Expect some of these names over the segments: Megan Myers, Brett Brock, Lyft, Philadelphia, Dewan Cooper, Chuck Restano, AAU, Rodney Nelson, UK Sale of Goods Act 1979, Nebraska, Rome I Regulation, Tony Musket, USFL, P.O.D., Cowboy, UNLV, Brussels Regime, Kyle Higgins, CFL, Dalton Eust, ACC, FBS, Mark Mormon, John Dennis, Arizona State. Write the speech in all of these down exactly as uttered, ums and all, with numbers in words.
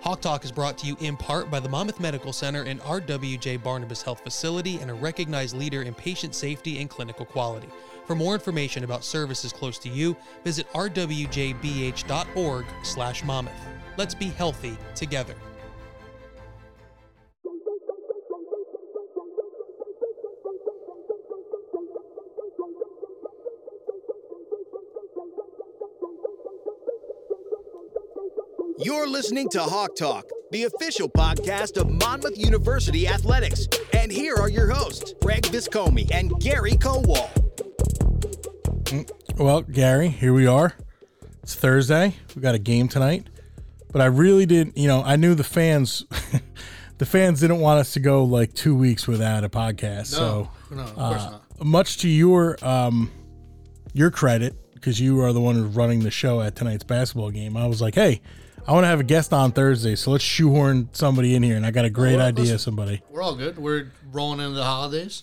Hawk Talk is brought to you in part by the Monmouth Medical Center and R W J Barnabas Health Facility and a recognized leader in patient safety and clinical quality. For more information about services close to you, visit r w j b h dot org slash monmouth. Let's be healthy together. You're listening to Hawk Talk, the official podcast of Monmouth University Athletics. And here are your hosts, Greg Viscomi and Gary Kowal. Well, Gary, here we are. It's Thursday. We got a game tonight. But I really didn't, you know, I knew the fans, the fans didn't want us to go like two weeks without a podcast. No, so, no, of course uh, not. Much to your, um, your credit, because you are the one who's running the show at tonight's basketball game, I was like, hey, I want to have a guest on Thursday, so let's shoehorn somebody in here, and I got a great well, idea, listen, somebody. We're all good. We're rolling into the holidays,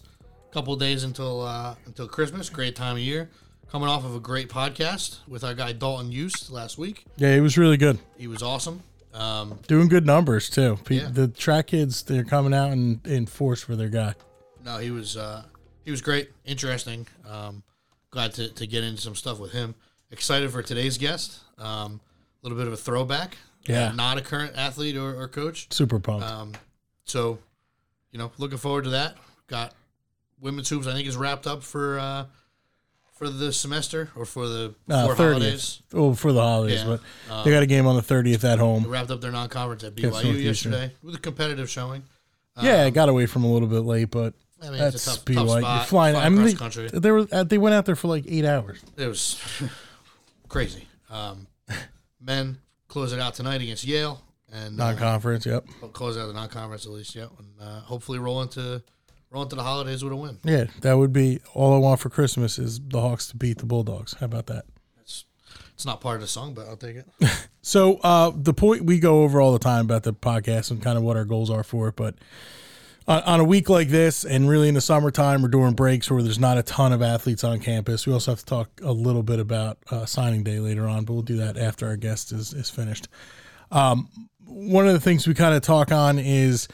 a couple of days until uh, until Christmas, great time of year. Coming off of a great podcast with our guy Dalton Eust last week. Yeah, he was really good. He was awesome. Um, Doing good numbers, too. Pe- yeah. The track kids, they're coming out in, in force for their guy. No, he was uh, he was great, interesting. Um, glad to, to get into some stuff with him. Excited for today's guest. Um little bit of a throwback. Yeah. Not a current athlete or, or coach. Super pumped. Um, so, you know, looking forward to that. Got women's hoops, I think, is wrapped up for uh, for the semester or for the uh, four holidays. Oh, for the holidays. Yeah. But um, they got a game on the thirtieth at home. They wrapped up their non-conference at B Y U yesterday with a competitive showing. Um, yeah, I got away from a little bit late, but I mean, that's it's a tough, B Y U. Tough spot. You're flying. I mean, they, they, were, they went out there for like eight hours. It was crazy. Um Men close it out tonight against Yale and non-conference. Uh, yep, close out the non-conference at least. Yep, and uh, hopefully roll into roll into the holidays with a win. Yeah, that would be all I want for Christmas is the Hawks to beat the Bulldogs. How about that? It's it's not part of the song, but I'll take it. So uh, the point we go over all the time about the podcast and kind of what our goals are for it, but on, on a week like this, and really in the summertime or during breaks where there's not a ton of athletes on campus, we also have to talk a little bit about uh, signing day later on, but we'll do that after our guest is, is finished. Um, one of the things we kind of talk on is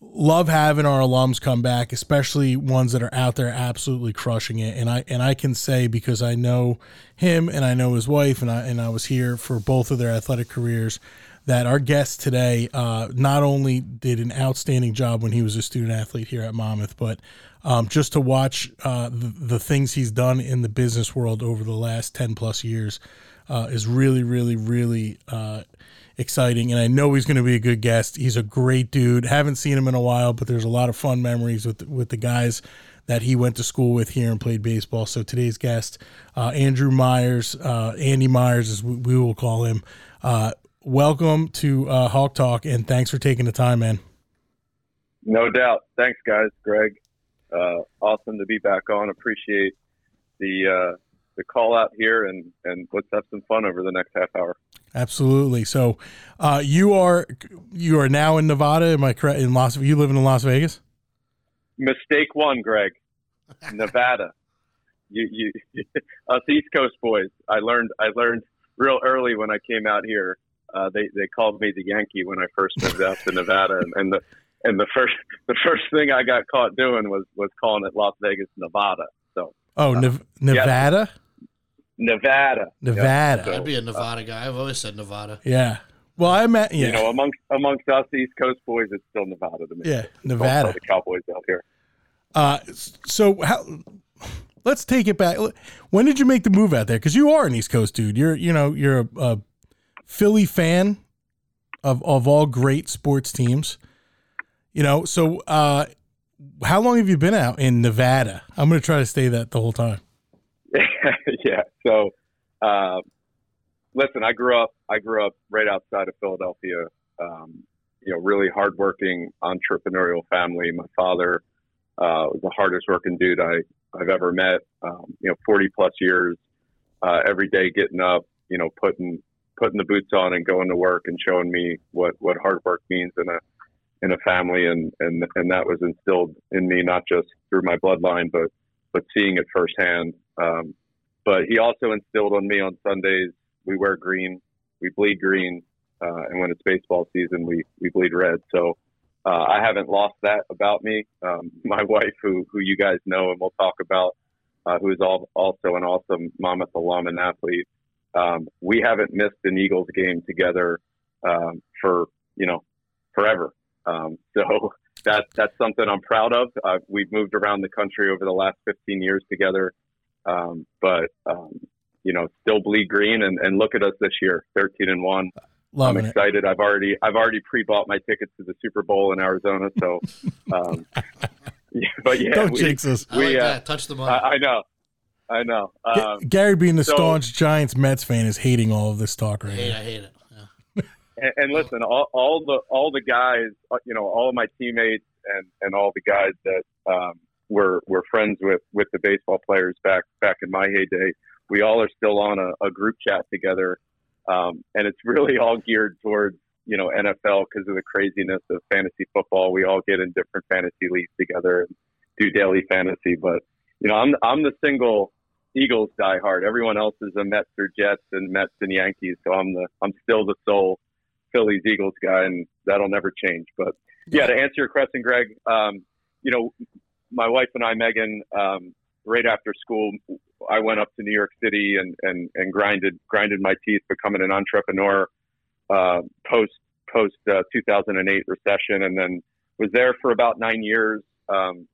love having our alums come back, especially ones that are out there absolutely crushing it. And I and I can say, because I know him and I know his wife, and I and I was here for both of their athletic careers, that our guest today uh, not only did an outstanding job when he was a student athlete here at Monmouth, but um, just to watch uh, the, the things he's done in the business world over the last ten plus years uh, is really, really, really uh, exciting. And I know he's going to be a good guest. He's a great dude. Haven't seen him in a while, but there's a lot of fun memories with with the guys that he went to school with here and played baseball. So today's guest, uh, Andrew Myers, uh, Andy Myers, as we will call him, uh, welcome to uh, Hawk Talk, and thanks for taking the time, man. No doubt. Thanks, guys. Greg, uh, awesome to be back on. Appreciate the uh, the call out here, and, and let's have some fun over the next half hour. Absolutely. So, uh, you are you are now in Nevada. Am I correct? In Las, you live in Las Vegas? Mistake one, Greg. Nevada. You you us East Coast boys. I learned I learned real early when I came out here. Uh, they they called me the Yankee when I first moved out to Nevada, and, and the and the first the first thing I got caught doing was, was calling it Las Vegas, Nevada. So oh, uh, ne- Nevada, yeah. Nevada, Nevada. Yep. So, I'd be a Nevada guy. I've always said Nevada. Yeah. Well, I met yeah. you know amongst amongst us East Coast boys, it's still Nevada to me. Yeah, Nevada. The Cowboys out here. Uh, so how? Let's take it back. When did you make the move out there? Because you are an East Coast dude. You're you know you're a. a Philly fan of of all great sports teams, you know. So, uh, how long have you been out in Nevada? I'm going to try to stay that the whole time. Yeah. So, uh, listen, I grew up. I grew up right outside of Philadelphia. Um, you know, really hardworking, entrepreneurial family. My father uh, was the hardest working dude I I've ever met. Um, you know, forty plus years uh, every day, getting up. You know, putting putting the boots on and going to work and showing me what, what hard work means in a, in a family. And, and, and that was instilled in me, not just through my bloodline, but, but seeing it firsthand. Um, but he also instilled on me on Sundays, we wear green, we bleed green. Uh, and when it's baseball season, we, we bleed red. So uh, I haven't lost that about me. Um, my wife, who, who you guys know and we'll talk about, uh, who is all, also an awesome Monmouth alum and athlete, um, we haven't missed an Eagles game together um, for, you know, forever. Um, so that, that's something I'm proud of. Uh, we've moved around the country over the last fifteen years together. Um, but, um, you know, still bleed green, and, and look at us this year, thirteen and one. Loving I'm excited. It. I've already, I've already pre-bought my tickets to the Super Bowl in Arizona. So, um, yeah, but yeah, don't we, jinx us. We, I like uh, that. Touch the money. I, I know. I know. Um, G- Gary being the so, staunch Giants Mets fan is hating all of this talk right I hate, now. I hate it. Yeah. and, and listen, all, all the, all the guys, you know, all of my teammates and, and all the guys that, um, We're we're friends with, with the baseball players back back in my heyday. We all are still on a, a group chat together, um, and it's really all geared towards, you know, N F L because of the craziness of fantasy football. We all get in different fantasy leagues together and do daily fantasy. But you know, I'm I'm the single Eagles diehard. Everyone else is a Mets or Jets and Mets and Yankees. So I'm the I'm still the sole Phillies Eagles guy, and that'll never change. But yeah, to answer your question, Greg, um, you know. My wife and I, Megan, um, right after school, I went up to New York City and, and, and grinded grinded my teeth, becoming an entrepreneur uh, post post uh, two thousand eight recession, and then was there for about nine years, um,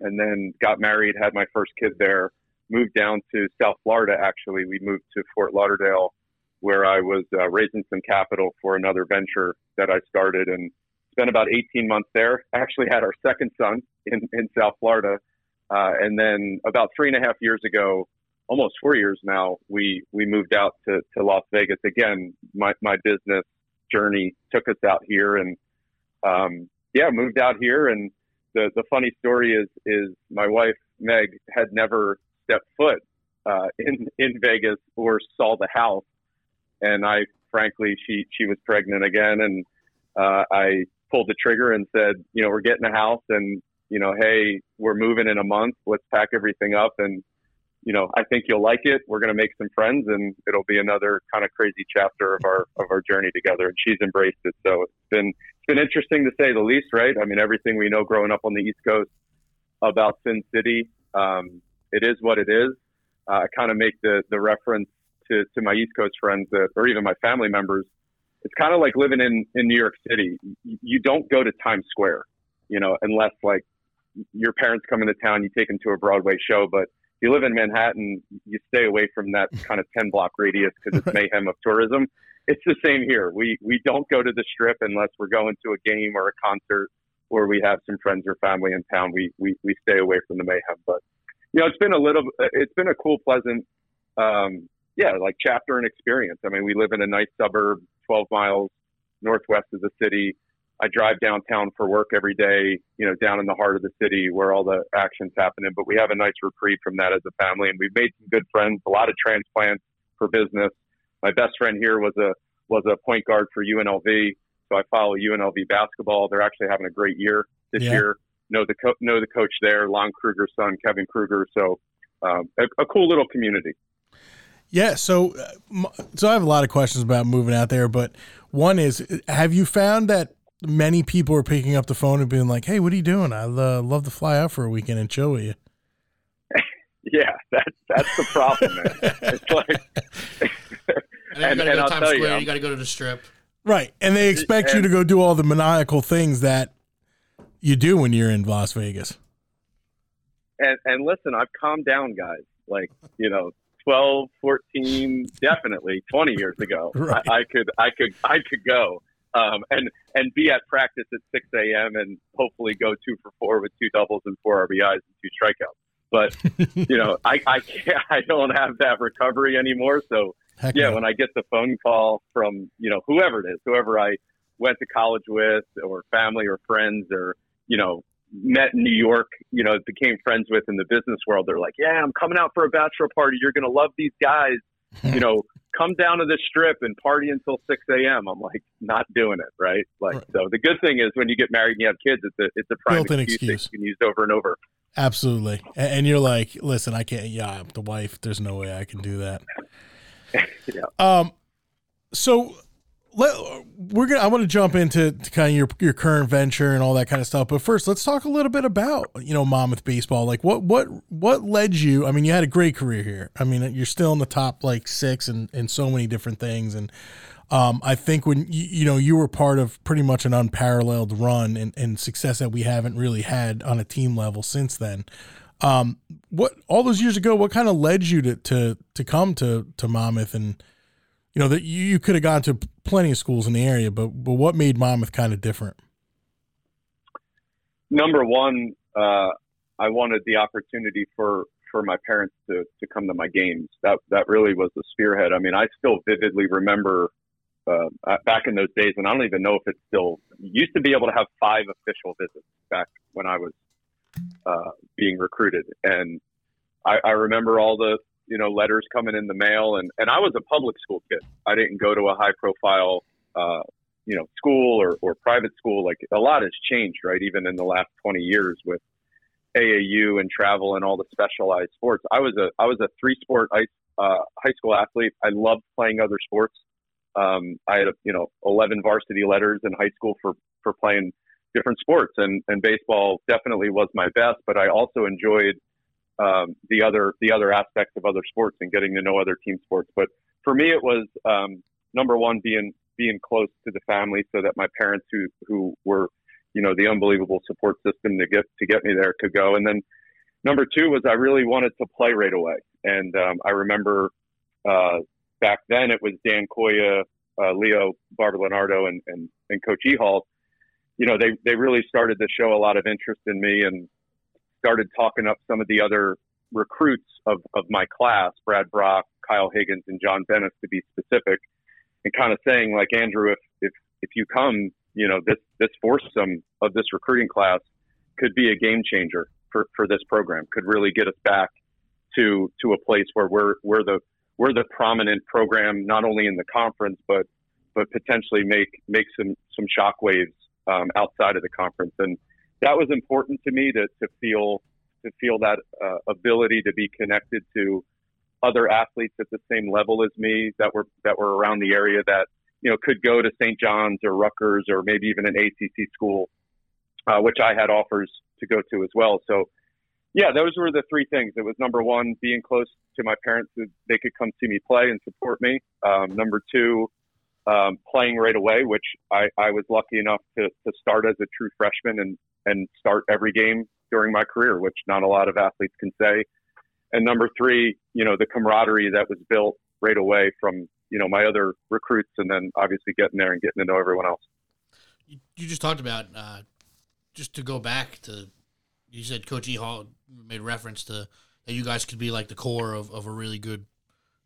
and then got married, had my first kid there, moved down to South Florida. Actually, we moved to Fort Lauderdale, where I was uh, raising some capital for another venture that I started, and spent about eighteen months there. Actually had our second son in, in South Florida. Uh, and then about three and a half years ago, almost four years now, we, we moved out to, to Las Vegas. Again, my, my business journey took us out here and, um, yeah, moved out here. And the, the funny story is, is my wife, Meg, had never stepped foot, uh, in, in Vegas or saw the house. And I, frankly, she, she was pregnant again. And, uh, I, pulled the trigger and said, you know, we're getting a house and, you know, hey, we're moving in a month. Let's pack everything up. And, you know, I think you'll like it. We're going to make some friends and it'll be another kind of crazy chapter of our, of our journey together. And she's embraced it. So it's been, it's been interesting to say the least, right? I mean, everything we know growing up on the East Coast about Sin City, um, it is what it is. Uh, I kind of make the, the reference to, to my East Coast friends that, or even my family members. It's kind of like living in, in New York City. You don't go to Times Square, you know, unless like your parents come into town, you take them to a Broadway show. But if you live in Manhattan, you stay away from that kind of ten block radius because it's mayhem of tourism. It's the same here. We, we don't go to the Strip unless we're going to a game or a concert or we have some friends or family in town. We, we, we stay away from the mayhem, but you know, it's been a little, it's been a cool, pleasant, um, yeah, like chapter and experience. I mean, we live in a nice suburb, twelve miles northwest of the city. I drive downtown for work every day, you know, down in the heart of the city where all the action's happening. But we have a nice reprieve from that as a family. And we've made some good friends, a lot of transplants for business. My best friend here was a was a point guard for U N L V. So I follow U N L V basketball. They're actually having a great year this yeah. year. Know the, co- know the coach there, Lon Kruger's son, Kevin Kruger. So um, a, a cool little community. Yeah, so so I have a lot of questions about moving out there, but one is, have you found that many people are picking up the phone and being like, hey, what are you doing? I'd uh, love to fly out for a weekend and chill with you. Yeah, that, that's the problem, man. It's like, and, and you got to go to Times Square, you, you got to go to the Strip. Right, and they expect and, you to go do all the maniacal things that you do when you're in Las Vegas. And, and listen, I've calmed down, guys. Like, you know, twelve, fourteen, definitely twenty years ago, right. I, I could, I could, I could go um, and, and be at practice at six a.m. and hopefully go two for four with two doubles and four R B Is and two strikeouts. But, you know, I, I can't, I don't have that recovery anymore. So Heck yeah, no. When I get the phone call from, you know, whoever it is, whoever I went to college with or family or friends or, you know, met in New York, you know, became friends with in the business world. They're like, yeah, I'm coming out for a bachelor party. You're going to love these guys. You know, come down to the Strip and party until six a.m. I'm like, not doing it, right? Like, right. So the good thing is when you get married and you have kids, it's a, it's a prime excuse, excuse that you can use over and over. Absolutely. And you're like, listen, I can't, yeah, I'm the wife. There's no way I can do that. yeah. Um. So let, we're gonna. I want to jump into to kind of your your current venture and all that kind of stuff. But first, let's talk a little bit about you know Monmouth baseball. Like what what what led you? I mean, you had a great career here. I mean, you're still in the top like six and in, in so many different things. And um, I think when you, you know you were part of pretty much an unparalleled run and, and success that we haven't really had on a team level since then. Um, what all those years ago? What kind of led you to to to come to to Monmouth and you know that you, you could have gone to plenty of schools in the area, but, but what made Monmouth kind of different? Number one, uh, I wanted the opportunity for, for my parents to, to come to my games. That, that really was the spearhead. I mean, I still vividly remember, uh, back in those days, and I don't even know if it's still used to be able to have five official visits back when I was, uh, being recruited. And I, I remember all the, you know, letters coming in the mail. And, and I was a public school kid. I didn't go to a high profile, uh, you know, school or, or private school. Like a lot has changed, right? Even in the last twenty years with A A U and travel and all the specialized sports. I was a, I was a three sport ice, uh, high school athlete. I loved playing other sports. Um, I had, you know, eleven varsity letters in high school for, for playing different sports, and, and baseball definitely was my best, but I also enjoyed um, the other, the other aspects of other sports and getting to know other team sports. But for me, it was, um, number one, being, being close to the family so that my parents who, who were, you know, the unbelievable support system to get, to get me there could go. And then number two was I really wanted to play right away. And, um, I remember, uh, back then it was Dan Coya, uh, Leo Barbara Leonardo and, and, and Coach Ehehalt. You know, they, they really started to show a lot of interest in me and started talking up some of the other recruits of, of my class, Brad Brock, Kyle Higgins, and John Dennis, to be specific, and kind of saying, like, Andrew, if, if, if you come, you know, this, this foursome of this recruiting class could be a game changer for, for this program, could really get us back to, to a place where we're, we're the, we're the prominent program, not only in the conference, but, but potentially make, make some, some shockwaves um, outside of the conference. And that was important to me to, to feel to feel that uh, ability to be connected to other athletes at the same level as me that were that were around the area that you know could go to Saint John's or Rutgers or maybe even an A C C school, uh, which I had offers to go to as well. So, yeah, those were the three things. It was number one, being close to my parents so they could come see me play and support me. Um, number two, um, playing right away, which I, I was lucky enough to, to start as a true freshman and. and start every game during my career, which not a lot of athletes can say. And number three, you know, the camaraderie that was built right away from, you know, my other recruits and then obviously getting there and getting to know everyone else. You just talked about, uh, just to go back to, you said Coach Ehehalt made reference to that you guys could be like the core of, of a really good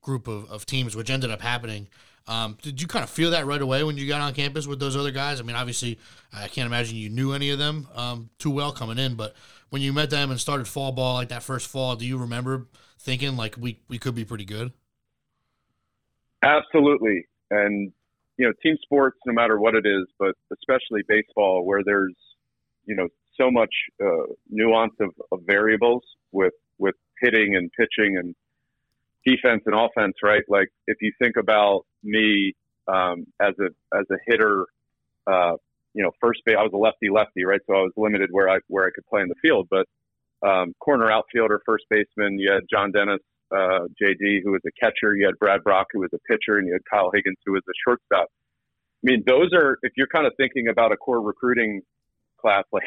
group of, of teams, which ended up happening. Um, did you kind of feel that right away when you got on campus with those other guys? I mean, obviously, I can't imagine you knew any of them um, too well coming in, but when you met them and started fall ball like that first fall, do you remember thinking, like, we, we could be pretty good? Absolutely. And, you know, team sports, no matter what it is, but especially baseball where there's, you know, so much uh, nuance of, of variables with, with hitting and pitching and defense and offense, right? Like if you think about me um, as a as a hitter, uh, you know, first base, I was a lefty lefty, right? So I was limited where I where I could play in the field. But um, corner outfielder, first baseman, you had John Dennis, uh, J D, who was a catcher. You had Brad Brock, who was a pitcher, and you had Kyle Higgins, who was a shortstop. I mean, those are if you're kind of thinking about a core recruiting class, like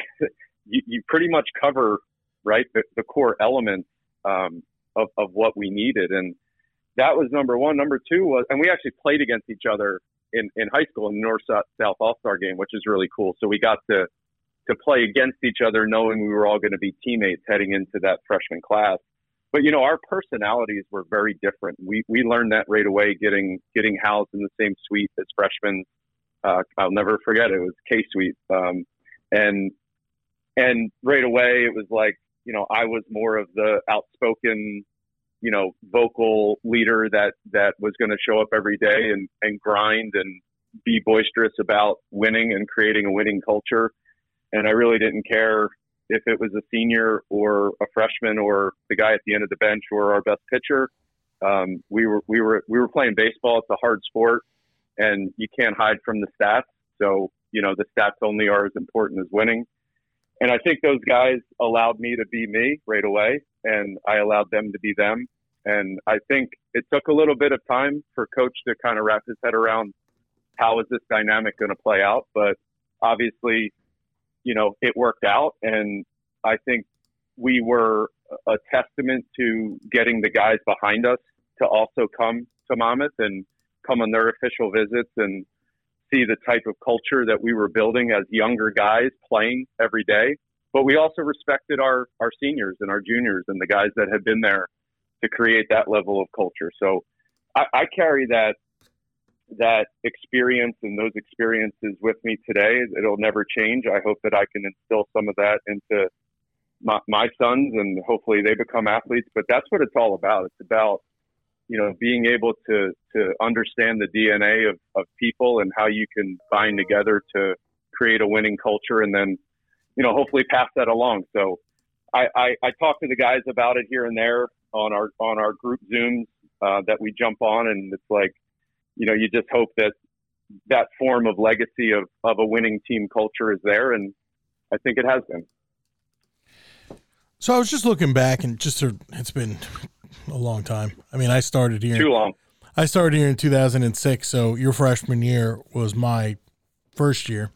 you, you pretty much cover right the, the core elements. Um, Of, of what we needed. And that was number one. Number two was, and we actually played against each other in, in high school in the North South All-Star game, which is really cool. So we got to, to play against each other knowing we were all going to be teammates heading into that freshman class. But, you know, our personalities were very different. We we learned that right away, getting getting housed in the same suite as freshmen. Uh, I'll never forget it. It was K-Suite. Um, and and right away it was like, you know, I was more of the outspoken, you know, vocal leader that, that was going to show up every day and, and grind and be boisterous about winning and creating a winning culture. And I really didn't care if it was a senior or a freshman or the guy at the end of the bench or our best pitcher. Um, we were, we were, we were playing baseball. It's a hard sport. and you can't hide from the stats. So, you know, the stats only are as important as winning. And I think those guys allowed me to be me right away, and I allowed them to be them. And I think it took a little bit of time for Coach to kind of wrap his head around how is this dynamic going to play out. But obviously, you know, it worked out. And I think we were a testament to getting the guys behind us to also come to Monmouth and come on their official visits and see the type of culture that we were building as younger guys playing every day. But we also respected our, our seniors and our juniors and the guys that had been there to create that level of culture. So I, I carry that that experience and those experiences with me today. It'll never change. I hope that I can instill some of that into my, my sons, and hopefully they become athletes. But that's what it's all about. It's about, you know, being able to, to understand the D N A of, of people and how you can bind together to create a winning culture, and then, you know, hopefully pass that along. So I, I, I talk to the guys about it here and there on our on our group Zooms uh, that we jump on, and it's like, you know, you just hope that that form of legacy of, of a winning team culture is there, and I think it has been. So I was just looking back, and just to, it's been a long time. I mean, I started here. Too long. I started here in two thousand six, so your freshman year was my first year.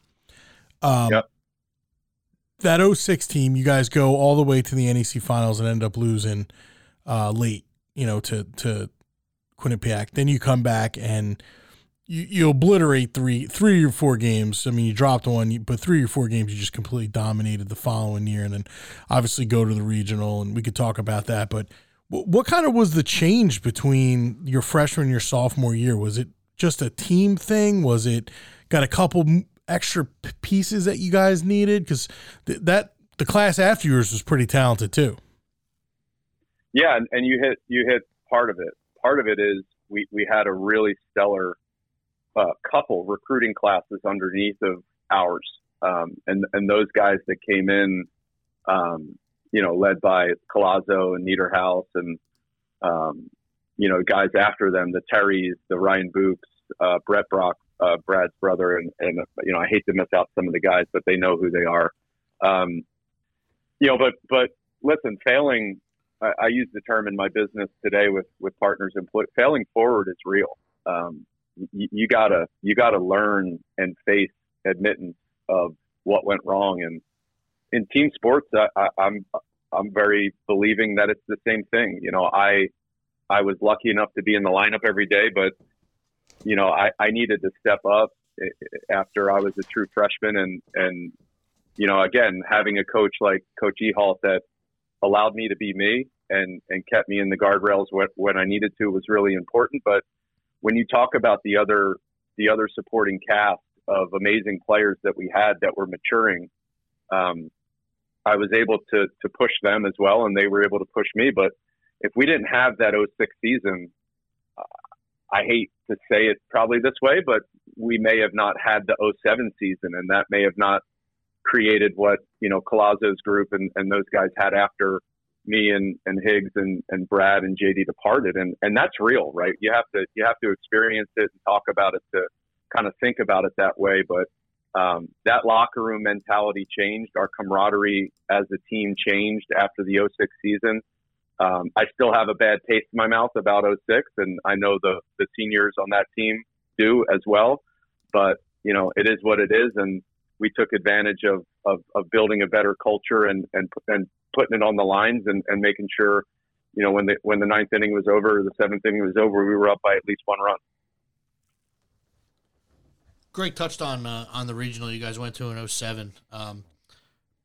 Um, yep. That oh six team, you guys go all the way to the N E C finals and end up losing uh, late, you know, to to Quinnipiac. Then you come back and you, you obliterate three three or four games. I mean, you dropped one, but three or four games you just completely dominated the following year, and then obviously go to the regional, and we could talk about that. But w- what kind of was the change between your freshman and your sophomore year? Was it just a team thing? Was it got a couple extra p- pieces that you guys needed? Because th- that the class after yours was pretty talented too. Yeah, and, and you hit you hit part of it. Part of it is we, we had a really stellar uh, couple recruiting classes underneath of ours. Um, and, and those guys that came in, um, you know, led by Collazo and Niederhaus and, um, you know, guys after them, the Terrys, the Ryan Books, uh, Brett Brock, uh, Brad's brother. And, and, you know, I hate to miss out some of the guys, but they know who they are. Um, you know, but, but listen, failing, I use the term in my business today with, with partners, and failing forward is real. Um, you, you gotta, you gotta learn and face admittance of what went wrong. And in team sports, I, I, I'm, I'm very believing that it's the same thing. You know, I, I was lucky enough to be in the lineup every day, but you know, I, I needed to step up after I was a true freshman. And, and, you know, again, having a coach like Coach Ehehalt that allowed me to be me and, and kept me in the guardrails when, when I needed to was really important. But when you talk about the other, the other supporting cast of amazing players that we had that were maturing, um, I was able to, to push them as well, and they were able to push me. But if we didn't have that oh six season, uh, I hate to say it probably this way, but we may have not had the oh seven season, and that may have not created what, you know, Collazo's group and, and those guys had after me and, and Higgs and, and Brad and J D departed. And, and that's real, right? You have to, you have to experience it and talk about it to kind of think about it that way. But um, that locker room mentality changed. Our camaraderie as a team changed after the oh six season. Um, I still have a bad taste in my mouth about oh six, and I know the, the seniors on that team do as well, but you know, it is what it is. And we took advantage of, of, of building a better culture and, and, and putting it on the lines and, and making sure, you know, when the, when the ninth inning was over, the seventh inning was over, we were up by at least one run. Greg touched on, uh, on the regional you guys went to in oh seven. Um,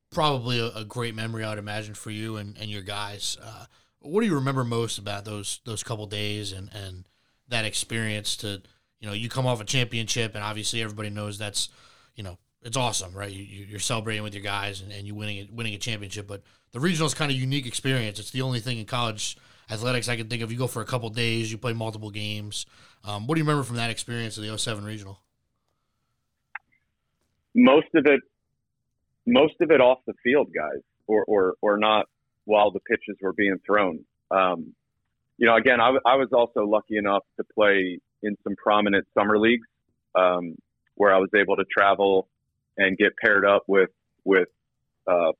probably a, a great memory, I would imagine, for you and, and your guys. Uh, what do you remember most about those, those couple days and, and that experience to, you know, you come off a championship, and obviously everybody knows that's, you know, it's awesome, right? You, you're celebrating with your guys and, and you winning winning a championship. But the regional is kind of a unique experience. It's the only thing in college athletics I can think of. You go for a couple days, you play multiple games. Um, what do you remember from that experience of the oh seven regional? Most of it, most of it off the field, guys, or or, or not while the pitches were being thrown. Um, you know, again, I, I was also lucky enough to play in some prominent summer leagues um, where I was able to travel and get paired up with, with uh,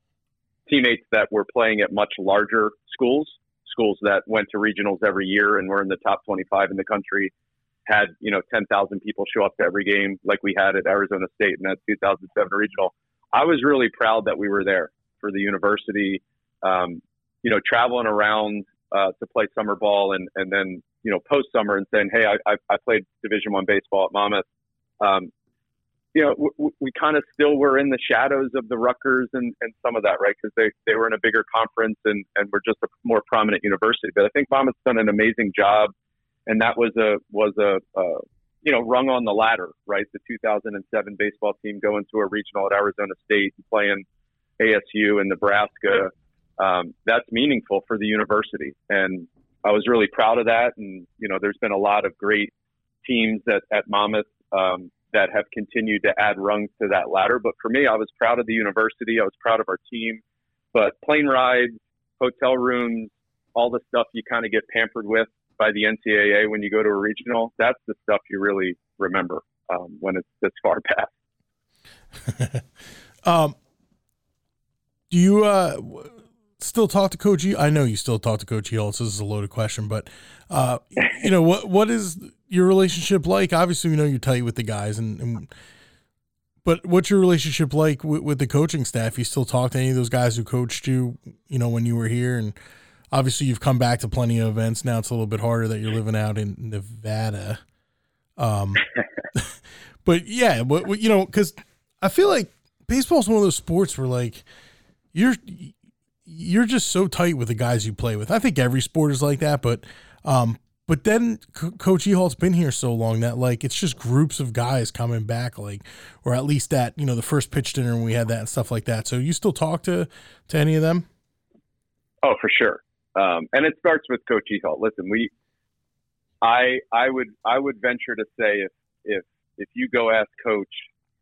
teammates that were playing at much larger schools, schools that went to regionals every year and were in the top twenty-five in the country, had, you know, ten thousand people show up to every game like we had at Arizona State in that two thousand seven regional. I was really proud that we were there for the university, um, you know, traveling around uh, to play summer ball and, and then, you know, post summer and saying, hey, I, I, I played Division One baseball at Monmouth. Um, you know, w- we kind of still were in the shadows of the Rutgers and, and some of that, right? Because they, they were in a bigger conference and, and were just a more prominent university. But I think Monmouth's done an amazing job. And that was a, was a, uh, you know, rung on the ladder, right? The two thousand seven baseball team going to a regional at Arizona State and playing A S U and Nebraska. Um, that's meaningful for the university. And I was really proud of that. And, you know, there's been a lot of great teams that, at Monmouth um, that have continued to add rungs to that ladder. But for me, I was proud of the university. I was proud of our team. But plane rides, hotel rooms, all the stuff you kind of get pampered with by the N C double A when you go to a regional, that's the stuff you really remember um, when it's this far past. um, do you uh, still talk to Coach E? I know you still talk to Coach Ehehalt, so this is a loaded question, but uh, you know, what what is your relationship like? Obviously, we know you're tight with the guys, and, and but what's your relationship like with, with the coaching staff? You still talk to any of those guys who coached you, you know, when you were here? And obviously, you've come back to plenty of events. Now it's a little bit harder that you're living out in Nevada. Um, but, yeah, what, what, you know, because I feel like baseball is one of those sports where, like, you're you're just so tight with the guys you play with. I think every sport is like that. But um, but then Co- Coach Ehalt's been here so long that, like, it's just groups of guys coming back, like, or at least that, you know, the first pitch dinner when we had that and stuff like that. So you still talk to, to any of them? Oh, for sure. Um, and it starts with Coach Ehehalt. Listen, we, I, I would, I would venture to say if, if, if you go ask Coach,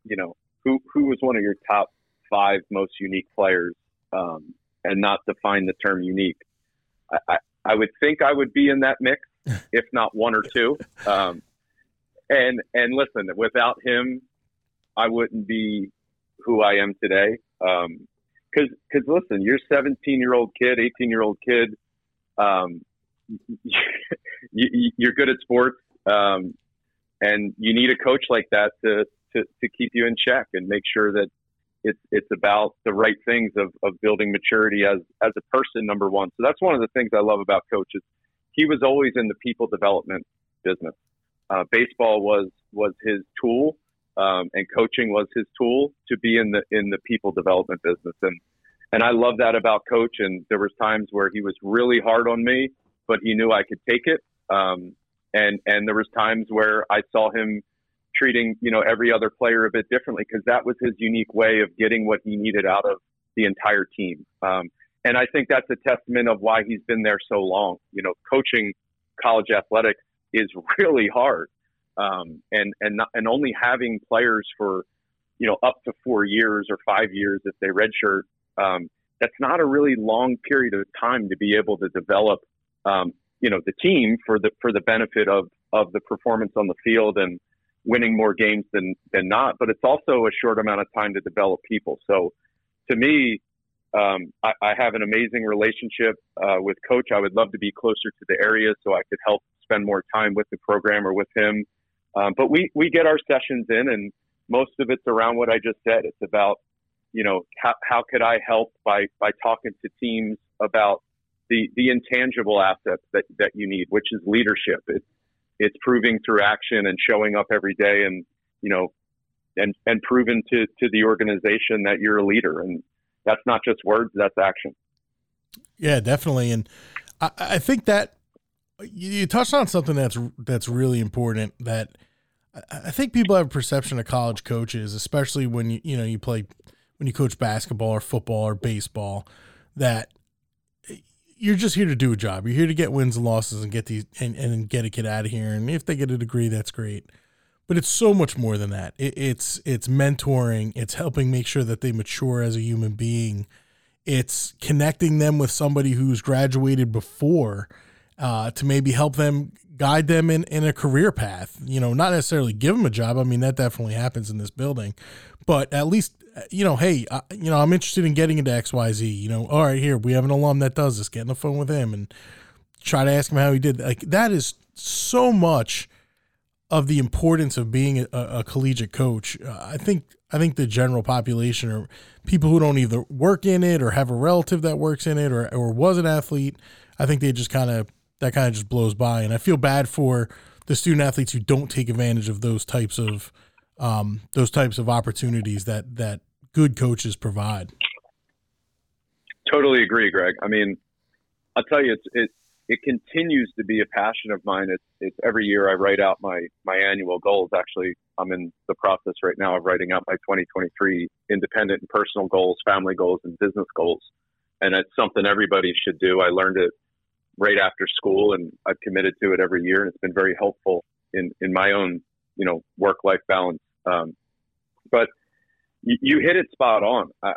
you know, who, who was one of your top five most unique players, um, and not define the term unique, I, I, I would think I would be in that mix, if not one or two. Um, and, and listen, without him, I wouldn't be who I am today. Um, Because, cause listen, you're a seventeen-year-old kid, eighteen-year-old kid. Um, you, you're good at sports, um, and you need a coach like that to, to, to keep you in check and make sure that it's it's about the right things of, of building maturity as as a person, number one. So that's one of the things I love about Coach is he was always in the people development business. Uh, baseball was was his tool. Um, and coaching was his tool to be in the in the people development business, and and I love that about Coach. And there was times where he was really hard on me, but he knew I could take it. Um, and and there was times where I saw him treating you know every other player a bit differently because that was his unique way of getting what he needed out of the entire team. Um, and I think that's a testament of why he's been there so long. You know, coaching college athletics is really hard. Um, and, and, not, and only having players for, you know, up to four years or five years, if they redshirt, um, that's not a really long period of time to be able to develop, um, you know, the team for the, for the benefit of, of the performance on the field and winning more games than, than not, but it's also a short amount of time to develop people. So to me, um, I, I have an amazing relationship, uh, with Coach. I would love to be closer to the area so I could help spend more time with the program or with him. Um, but we, we get our sessions in, and most of it's around what I just said. It's about, you know, how, how could I help by, by talking to teams about the, the intangible assets that, that you need, which is leadership. It's, it's proving through action and showing up every day and, you know, and, and proving to, to the organization that you're a leader. And that's not just words, that's action. Yeah, definitely. And I, I think that, you touched on something that's that's really important that I think people have a perception of college coaches, especially when you you know you play when you coach basketball or football or baseball, that you're just here to do a job. You're here to get wins and losses and get these and, and get a kid out of here. And if they get a degree, that's great. But it's so much more than that. It, it's it's mentoring. It's helping make sure that they mature as a human being. It's connecting them with somebody who's graduated before uh, to maybe help them, guide them in, in a career path, you know, not necessarily give them a job. I mean, that definitely happens in this building, but at least, you know, hey, I, you know, I'm interested in getting into X Y Z, you know, all right, here, we have an alum that does this, get on the phone with him and try to ask him how he did. Like, that is so much of the importance of being a, a collegiate coach. Uh, I think, I think the general population, or people who don't either work in it or have a relative that works in it, or, or was an athlete, I think they just kind of, that kind of just blows by. And I feel bad for the student athletes who don't take advantage of those types of, um, those types of opportunities that, that good coaches provide. Totally agree, Greg. I mean, I'll tell you, it's, it, it continues to be a passion of mine. It's, it's every year I write out my, my annual goals. Actually, I'm in the process right now of writing out my twenty twenty-three independent and personal goals, family goals, and business goals. And it's something everybody should do. I learned it right after school, and I've committed to it every year, and it's been very helpful in, in my own, you know, work-life balance. Um, but you, you hit it spot on. Uh,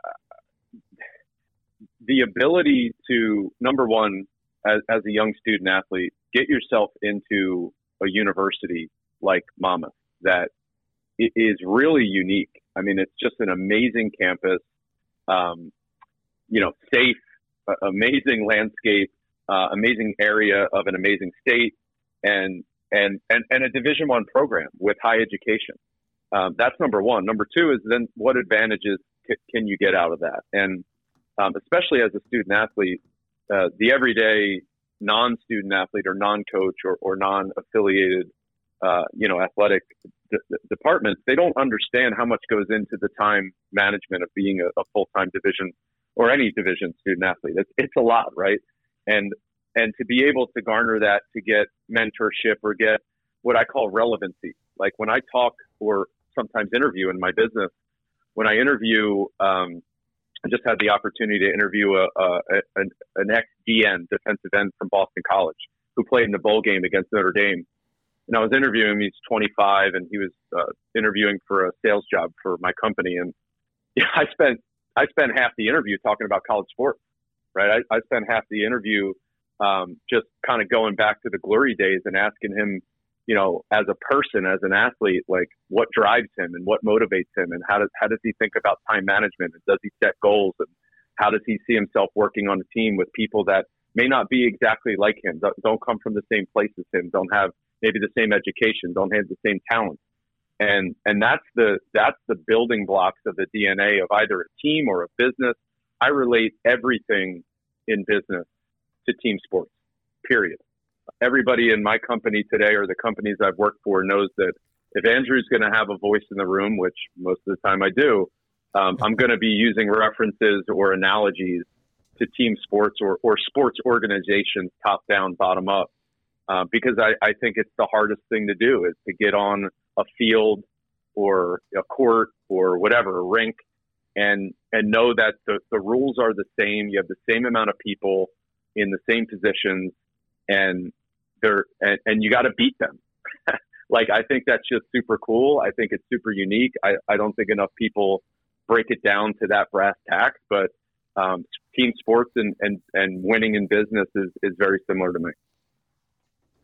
the ability to, number one, as, as a young student athlete, get yourself into a university like Monmouth that is really unique. I mean, it's just an amazing campus, um, you know, safe, uh, amazing landscape, Uh, amazing area of an amazing state, and and and, and a Division I program with high education. Um, that's number one. Number two is then what advantages c- can you get out of that? And um, especially as a student athlete, uh, the everyday non-student athlete or non-coach or, or non-affiliated, uh, you know, athletic d- d- departments, they don't understand how much goes into the time management of being a, a full-time Division or any Division student athlete. It's, it's a lot, right? And and to be able to garner that, to get mentorship or get what I call relevancy. Like when I talk or sometimes interview in my business, when I interview, um, I just had the opportunity to interview a, a, an, an ex-D N, defensive end from Boston College, who played in the bowl game against Notre Dame. And I was interviewing him. He's twenty-five, and he was uh, interviewing for a sales job for my company. And yeah, I spent I spent half the interview talking about college sports. Right, I, I spent half the interview um, just kind of going back to the glory days and asking him, you know, as a person, as an athlete, like what drives him and what motivates him, and how does how does he think about time management, and does he set goals, and how does he see himself working on a team with people that may not be exactly like him, don't, don't come from the same place as him, don't have maybe the same education, don't have the same talent, and and that's the that's the building blocks of the D N A of either a team or a business. I relate everything in business to team sports, period. Everybody in my company today, or the companies I've worked for, knows that if Andrew's going to have a voice in the room, which most of the time I do, um, I'm going to be using references or analogies to team sports or, or sports organizations, top down, bottom up, uh, because I, I think it's the hardest thing to do, is to get on a field or a court or whatever, a rink, and and know that the, the rules are the same. You have the same amount of people in the same positions, and they're and, and you got to beat them. Like, I think that's just super cool. I think it's super unique. I, I don't think enough people break it down to that brass tack, but um, team sports and, and, and winning in business is, is very similar to me.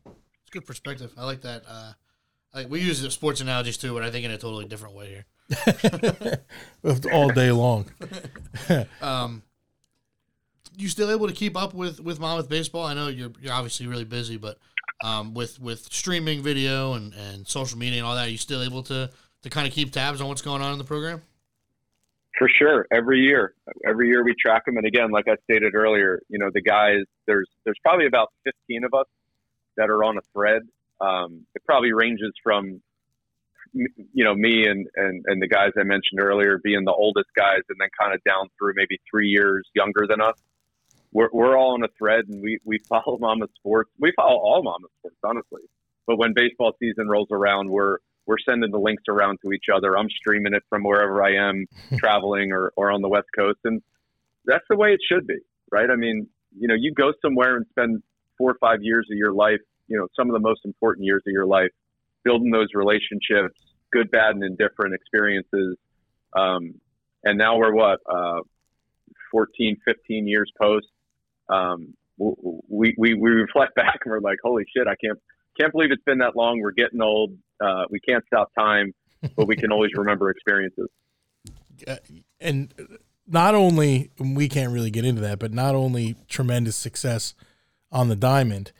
It's good perspective. I like that. Uh, I, we use the sports analogies too, but I think in a totally different way here. All day long. um, you still able to keep up with with Monmouth baseball? I know you're you're obviously really busy, but um, with with streaming video and, and social media and all that, are you still able to to kind of keep tabs on what's going on in the program? For sure, every year, every year we track them. And again, like I stated earlier, you know, the guys, there's there's probably about fifteen of us that are on a thread. Um, it probably ranges from, you know, me and, and, and the guys I mentioned earlier being the oldest guys, and then kind of down through maybe three years younger than us. We're, we're all on a thread, and we, we follow Monmouth sports. We follow all Monmouth sports, honestly. But when baseball season rolls around, we're we're sending the links around to each other. I'm streaming it from wherever I am traveling or, or on the West Coast. And that's the way it should be, right? I mean, you know, you go somewhere and spend four or five years of your life, you know, some of the most important years of your life, building those relationships, good, bad, and indifferent experiences. Um, and now we're what, uh, fourteen, fifteen years post. Um, we, we, we reflect back and we're like, holy shit, I can't, can't believe it's been that long. We're getting old. Uh, we can't stop time, but we can always remember experiences. Uh, and not only, we can't really get into that, but not only tremendous success on the diamond,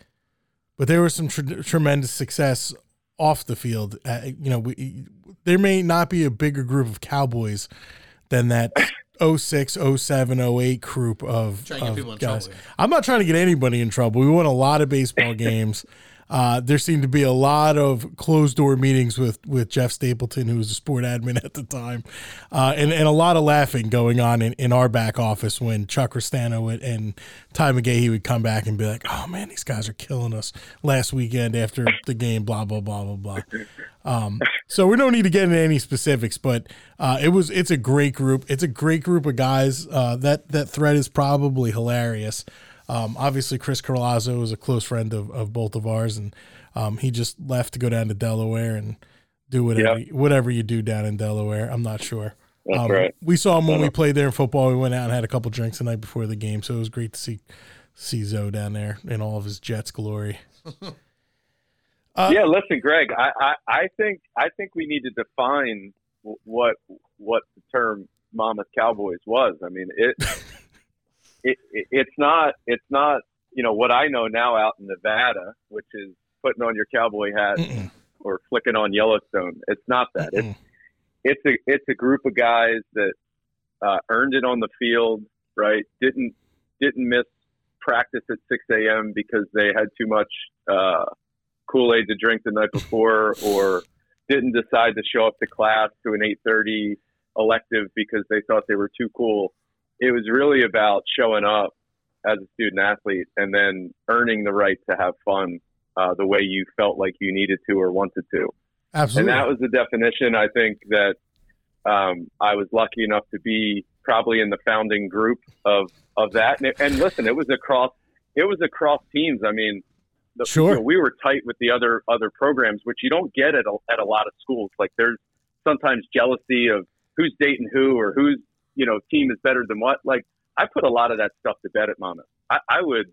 but there was some tr- tremendous success off the field. Uh, you know, we, there may not be a bigger group of Cowboys than that oh six, oh seven, oh eight group of, trying of to get people in guys. Trouble. I'm not trying to get anybody in trouble. We won a lot of baseball games. Uh, there seemed to be a lot of closed-door meetings with, with Jeff Stapleton, who was a sport admin at the time, uh, and, and a lot of laughing going on in, in our back office when Chuck Restano and, and Ty McGahee would come back and be like, oh, man, these guys are killing us last weekend after the game, blah, blah, blah, blah, blah. Um, so we don't need to get into any specifics, but uh, it was it's a great group. It's a great group of guys. Uh, that, that thread is probably hilarious. Um, obviously, Chris Carlazzo is a close friend of, of both of ours, and um, he just left to go down to Delaware and do whatever yep. whatever you do down in Delaware. I'm not sure. That's um, right. We saw him when we played there in football. We went out and had a couple drinks the night before the game, so it was great to see see Zoe down there in all of his Jets glory. uh, yeah, listen, Greg, I, I, I think I think we need to define what what the term Monmouth Cowboys was. I mean it. It, it, it's not, it's not, you know, what I know now out in Nevada, which is putting on your cowboy hat Mm-mm. or flicking on Yellowstone. It's not that. Mm-mm. It's, it's a, it's a group of guys that uh, earned it on the field, right? Didn't, didn't miss practice at six a.m. because they had too much uh, Kool-Aid to drink the night before, or didn't decide to show up to class to an eight thirty elective because they thought they were too cool. It was really about showing up as a student athlete and then earning the right to have fun uh, the way you felt like you needed to or wanted to. Absolutely. And that was the definition, I think, that um, I was lucky enough to be probably in the founding group of, of that. And, it, and listen, it was across it was across teams. I mean, the, sure. you know, we were tight with the other other programs, which you don't get at a, at a lot of schools. Like there's sometimes jealousy of who's dating who or who's, you know, team is better than what, like I put a lot of that stuff to bed at Monmouth. I, I would,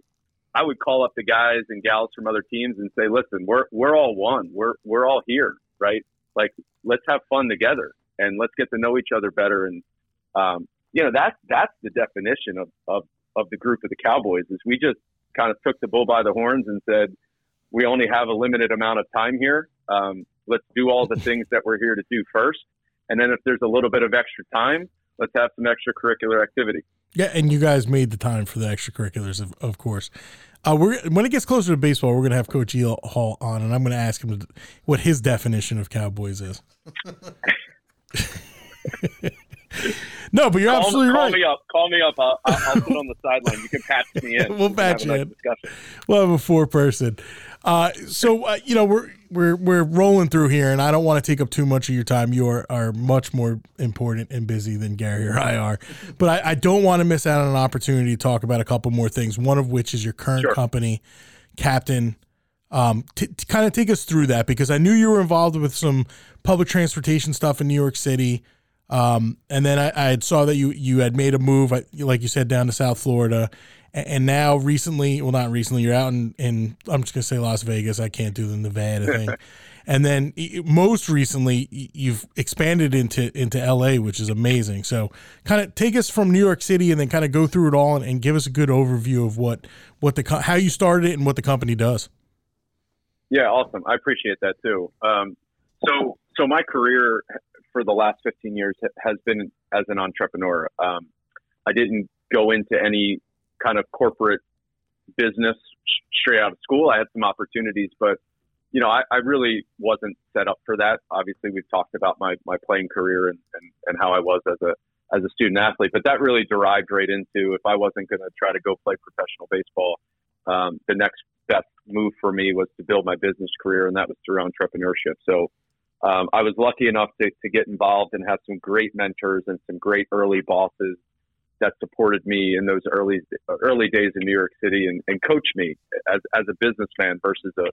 I would call up the guys and gals from other teams and say, listen, we're, we're all one. We're, we're all here. Right. Like let's have fun together and let's get to know each other better. And, um, you know, that's, that's the definition of, of, of the group of the Cowboys is we just kind of took the bull by the horns and said, we only have a limited amount of time here. Um, let's do all the things that we're here to do first. And then if there's a little bit of extra time, let's have some extracurricular activity. Yeah, and you guys made the time for the extracurriculars, of, of course. Uh, we're when it gets closer to baseball, we're going to have Coach Ehehalt on, and I'm going to ask him to, what his definition of Cowboys is. No, but you're call, absolutely call right. Call me up. Call me up. I'll, I'll sit on the sideline. You can patch me in. We'll patch you in. We'll have a four-person. Uh, so, uh, you know, we're we're we're rolling through here, and I don't want to take up too much of your time. You are, are much more important and busy than Gary or I are. But I, I don't want to miss out on an opportunity to talk about a couple more things, one of which is your current sure. company, Kaptyn. Um, t- to kind of take us through that, because I knew you were involved with some public transportation stuff in New York City. Um, and then I, I saw that you, you had made a move, like you said, down to South Florida, and, and now recently, well, not recently, you're out in, in I'm just going to say Las Vegas. I can't do the Nevada thing. And then most recently you've expanded into, into L A, which is amazing. So kind of take us from New York City and then kind of go through it all and, and give us a good overview of what, what the, how you started it and what the company does. Yeah. Awesome. I appreciate that too. Um, so, so my career for the last fifteen years has been as an entrepreneur. Um, I didn't go into any kind of corporate business straight out of school. I had some opportunities, but you know, I, I really wasn't set up for that. Obviously we've talked about my, my playing career and, and, and how I was as a, as a student athlete, but that really derived right into, if I wasn't going to try to go play professional baseball, um, the next best move for me was to build my business career. And that was through entrepreneurship. So, Um, I was lucky enough to, to get involved and have some great mentors and some great early bosses that supported me in those early early days in New York City and, and coached me as, as a businessman versus a,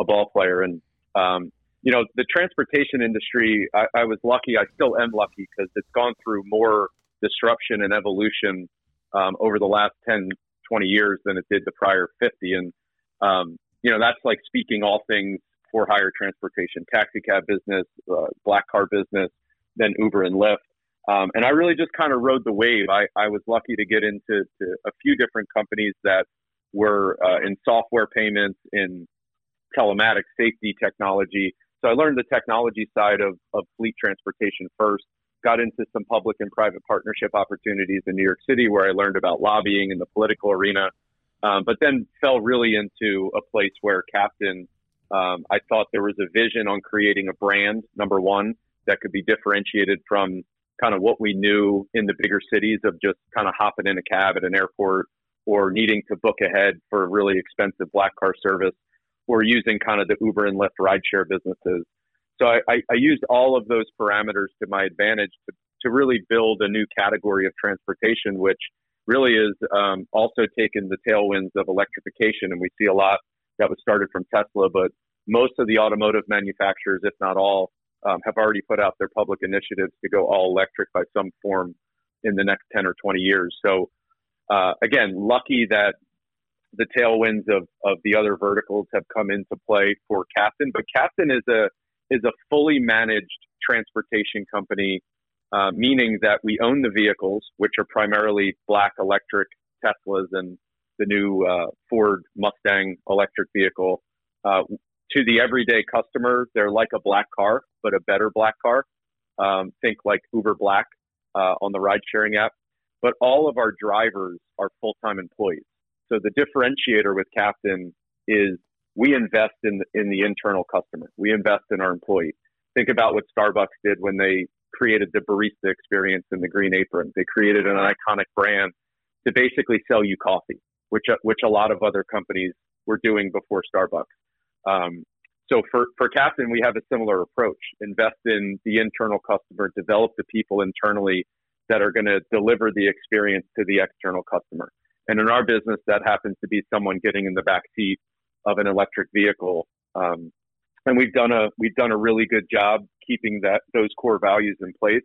a ball player. And, um, you know, the transportation industry, I, I was lucky. I still am lucky because it's gone through more disruption and evolution um, over the last 10, twenty years than it did the prior fifty. And, um, you know, that's like speaking all things for hire transportation, taxi cab business, uh, black car business, then Uber and Lyft. Um, and I really just kind of rode the wave. I, I was lucky to get into to a few different companies that were uh, in software payments, in telematics, safety technology. So I learned the technology side of, of fleet transportation first, got into some public and private partnership opportunities in New York City where I learned about lobbying in the political arena, um, but then fell really into a place where Kaptyn, um, I thought there was a vision on creating a brand, number one, that could be differentiated from kind of what we knew in the bigger cities of just kind of hopping in a cab at an airport or needing to book ahead for a really expensive black car service or using kind of the Uber and Lyft rideshare businesses. So I, I, I used all of those parameters to my advantage to, to really build a new category of transportation, which really is um, also taking the tailwinds of electrification. And we see a lot that was started from Tesla, but most of the automotive manufacturers, if not all, Um, have already put out their public initiatives to go all electric by some form in the next ten or twenty years. So uh, again, lucky that the tailwinds of, of the other verticals have come into play for Kaptyn. But Kaptyn is a is a fully managed transportation company, uh, meaning that we own the vehicles, which are primarily black electric Teslas and the new uh, Ford Mustang electric vehicle. Uh, to the everyday customer, they're like a black car, but a better black car. Um, think like Uber Black uh, on the ride-sharing app. But all of our drivers are full-time employees. So the differentiator with Kaptyn is we invest in the, in the internal customer. We invest in our employees. Think about what Starbucks did when they created the barista experience in the green apron. They created an iconic brand to basically sell you coffee, which, which a lot of other companies were doing before Starbucks. Um, so for, for Kaptyn, we have a similar approach. Invest in the internal customer, develop the people internally that are going to deliver the experience to the external customer. And in our business, that happens to be someone getting in the back seat of an electric vehicle. Um, and we've done a, we've done a really good job keeping that, those core values in place.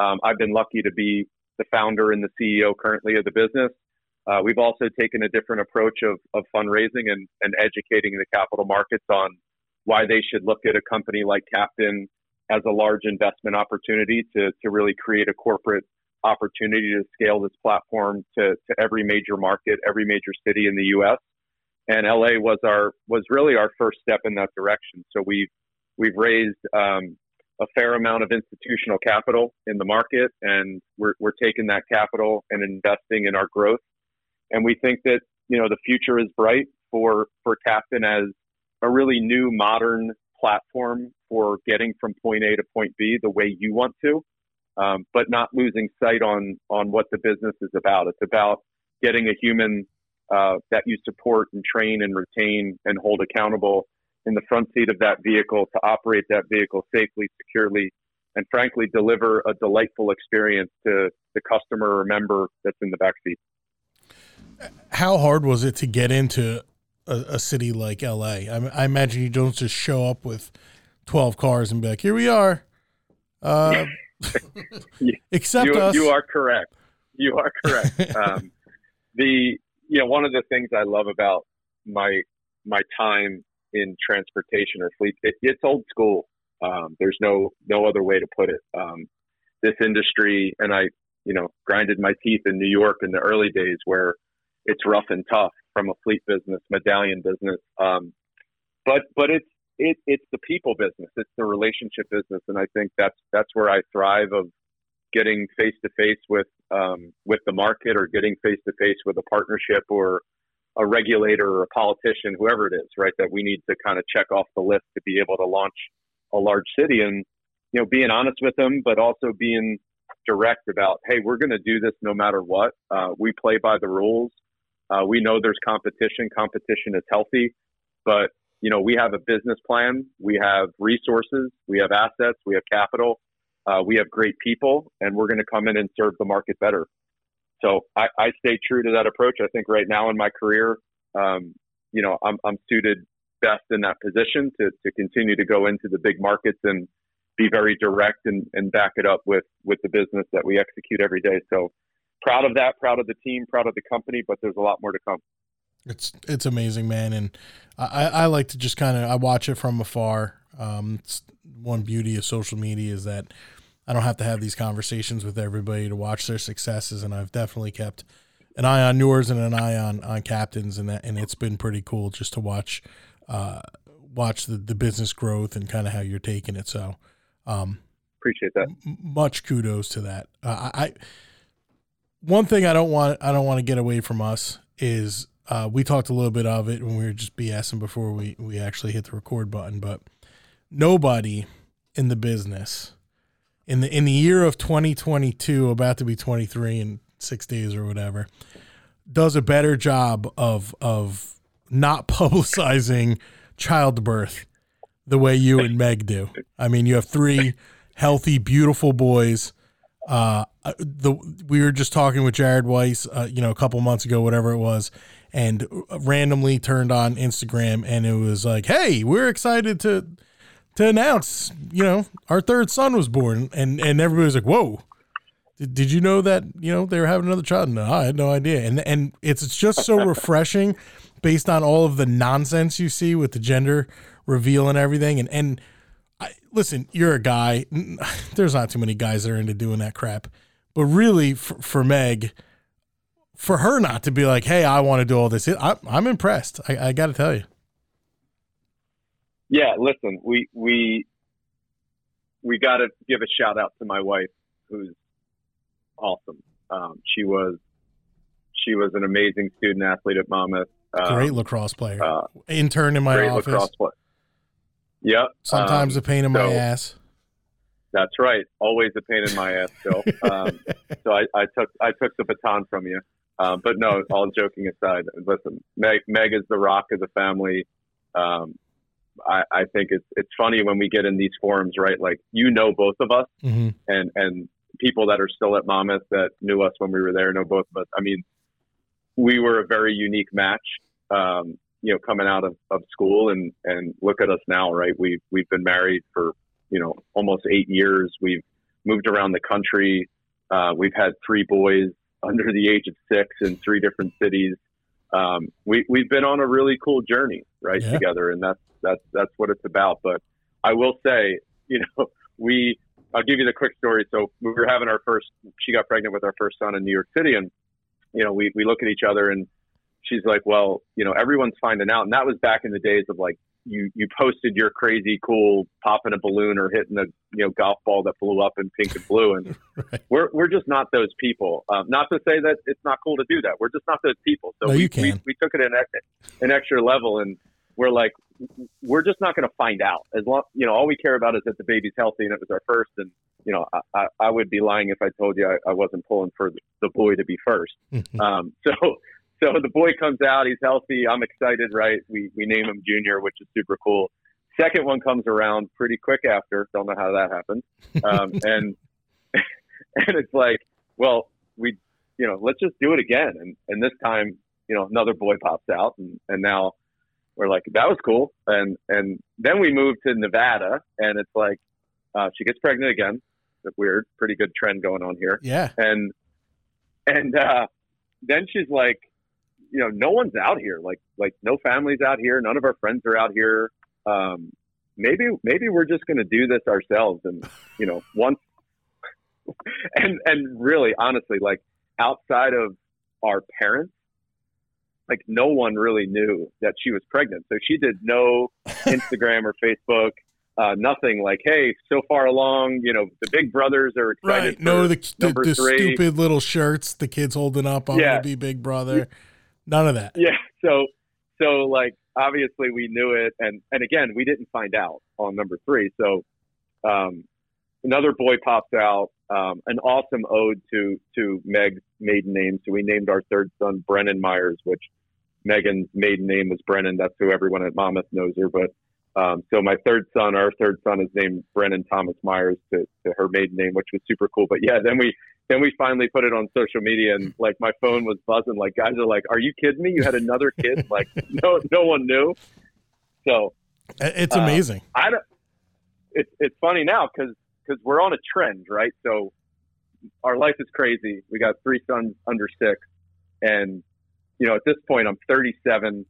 Um, I've been lucky to be the founder and the C E O currently of the business. Uh, we've also taken a different approach of, of fundraising and, and educating the capital markets on why they should look at a company like Kaptyn as a large investment opportunity to, to really create a corporate opportunity to scale this platform to, to every major market, every major city in the U S. And L A was our was really our first step in that direction. So we've we've raised um, a fair amount of institutional capital in the market, and we're we're taking that capital and investing in our growth. And we think that, you know, the future is bright for, for Kaptyn as a really new modern platform for getting from point A to point B the way you want to, um, but not losing sight on, on what the business is about. It's about getting a human uh, that you support and train and retain and hold accountable in the front seat of that vehicle to operate that vehicle safely, securely, and frankly, deliver a delightful experience to the customer or member that's in the backseat. How hard was it to get into a, a city like L A? I, I imagine you don't just show up with twelve cars and be like, here we are. Uh, except you, us. You are correct. You are correct. um, the you know, one of the things I love about my my time in transportation or fleet, it, it's old school. Um, there's no no other way to put it. Um, this industry, and I you know grinded my teeth in New York in the early days where it's rough and tough from a fleet business, medallion business. Um, but, but it's, it, it's the people business. It's the relationship business. And I think that's, that's where I thrive of getting face to face with, um, with the market or getting face to face with a partnership or a regulator or a politician, whoever it is, right? That we need to kind of check off the list to be able to launch a large city and, you know, being honest with them, but also being direct about, hey, we're going to do this no matter what. Uh, we play by the rules. Uh, we know there's competition. Competition is healthy, but you know we have a business plan. We have resources. We have assets. We have capital. Uh, we have great people, and we're going to come in and serve the market better. So I, I stay true to that approach. I think right now in my career, um, you know, I'm, I'm suited best in that position to to continue to go into the big markets and be very direct and, and back it up with with the business that we execute every day. So proud of that, proud of the team, proud of the company, but there's a lot more to come. It's it's amazing, man. And I, I like to just kind of, I watch it from afar. Um, it's one beauty of social media is that I don't have to have these conversations with everybody to watch their successes. And I've definitely kept an eye on yours and an eye on, on Kaptyn's, and that, and it's been pretty cool just to watch, uh, watch the, the business growth and kind of how you're taking it. So, um, appreciate that. M- much kudos to that. Uh, I, one thing I don't want, I don't want to get away from us is, uh, we talked a little bit of it when we were just BSing before we, we actually hit the record button, but nobody in the business in the, in the year of twenty twenty-two, about to be twenty-three in six days or whatever, does a better job of, of not publicizing childbirth the way you and Meg do. I mean, you have three healthy, beautiful boys. Uh, the, we were just talking with Jared Weiss, uh, you know, a couple months ago, whatever it was, and randomly turned on Instagram and it was like, hey, we're excited to, to announce, you know, our third son was born. And, and everybody was like, whoa, did, did you know that, you know, they were having another child? No, I had no idea. And, and it's, it's just so refreshing based on all of the nonsense you see with the gender reveal and everything. And, and I, listen, you're a guy, there's not too many guys that are into doing that crap, but really for, for Meg, for her not to be like, hey, I want to do all this. I, I'm impressed. I, I got to tell you. Yeah, listen, we we we got to give a shout out to my wife, who's awesome. Um, she was she was an amazing student athlete at Monmouth. Um, great lacrosse player, uh, intern in my great office. Great lacrosse player. Yep. Sometimes um, a pain in so, my ass. That's right. Always a pain in my ass. Still, um, so I, I took I took the baton from you. Um, but no, all joking aside, listen, Meg Meg is the rock of the family. Um, I, I think it's it's funny when we get in these forums, right? Like, you know, both of us, mm-hmm. and and people that are still at Monmouth that knew us when we were there know both of us. I mean, we were a very unique match, um, you know, coming out of, of school, and, and look at us now, right? We've we've been married for you know almost eight years. We've moved around the country. Uh, we've had three boys under the age of six in three different cities. Um, we we've been on a really cool journey, right, yeah. together, and that's. That's that's what it's about. But I will say, you know, we I'll give you the quick story. So we were having our first. She got pregnant with our first son in New York City, and you know, we we look at each other, and she's like, "Well, you know, everyone's finding out." And that was back in the days of like you you posted your crazy cool popping a balloon or hitting a you know golf ball that blew up in pink and blue, and right. we're we're just not those people. Um, not to say that it's not cool to do that. We're just not those people. So no, we, you can. we we took it an an extra level, and we're like, we're just not going to find out. As long, you know, all we care about is that the baby's healthy, and it was our first. And you know, I, I, I would be lying if I told you I, I wasn't pulling for the boy to be first. um, so, so the boy comes out, he's healthy. I'm excited, right? We we name him Junior, which is super cool. Second one comes around pretty quick after. Don't know how that happened. Um, and and it's like, well, we, you know, let's just do it again. And and this time, you know, another boy pops out, and and now. We're like, that was cool. And and then we moved to Nevada, and it's like, uh, she gets pregnant again. It's weird. Pretty good trend going on here. Yeah. And and uh, then she's like, you know, no one's out here. Like, like no family's out here. None of our friends are out here. Um, maybe maybe we're just going to do this ourselves. And, you know, once – and and really, honestly, like outside of our parents, like no one really knew that she was pregnant. So she did no Instagram or Facebook, uh, nothing like, hey, so far along, you know, the big brothers are excited. Right. No, the, the, the stupid little shirts the kids holding up on yeah. to be big brother. None of that. Yeah. So, so like, obviously we knew it. And, and again, we didn't find out on number three. So, um, another boy pops out, um, an awesome ode to, to Meg's maiden name. So we named our third son Brennan Myers, which Megan's maiden name was Brennan. That's who everyone at Monmouth knows her. But um, so my third son, our third son is named Brennan Thomas Myers to, to her maiden name, which was super cool. But yeah, then we, then we finally put it on social media, and like my phone was buzzing. Like guys are like, are you kidding me? You had another kid? Like no, no one knew. So it's amazing. Uh, I don't, it's, it's funny now because, because we're on a trend, right? So our life is crazy. We got three sons under six. And, you know, at this point, I'm thirty-seven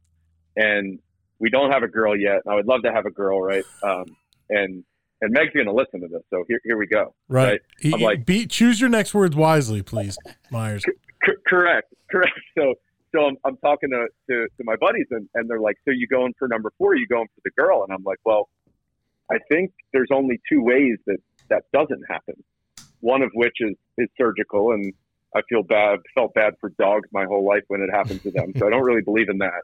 and we don't have a girl yet. I would love to have a girl, right? Um, and and Meg's going to listen to this, so here here we go. Right. right? I'm like, Be, choose your next words wisely, please, Myers. C- c- correct, correct. So so I'm, I'm talking to, to, to my buddies, and, and they're like, so you going for number four, you going for the girl? And I'm like, well, I think there's only two ways that that doesn't happen. One of which is, is surgical, and I feel bad, felt bad for dogs my whole life when it happened to them, so I don't really believe in that.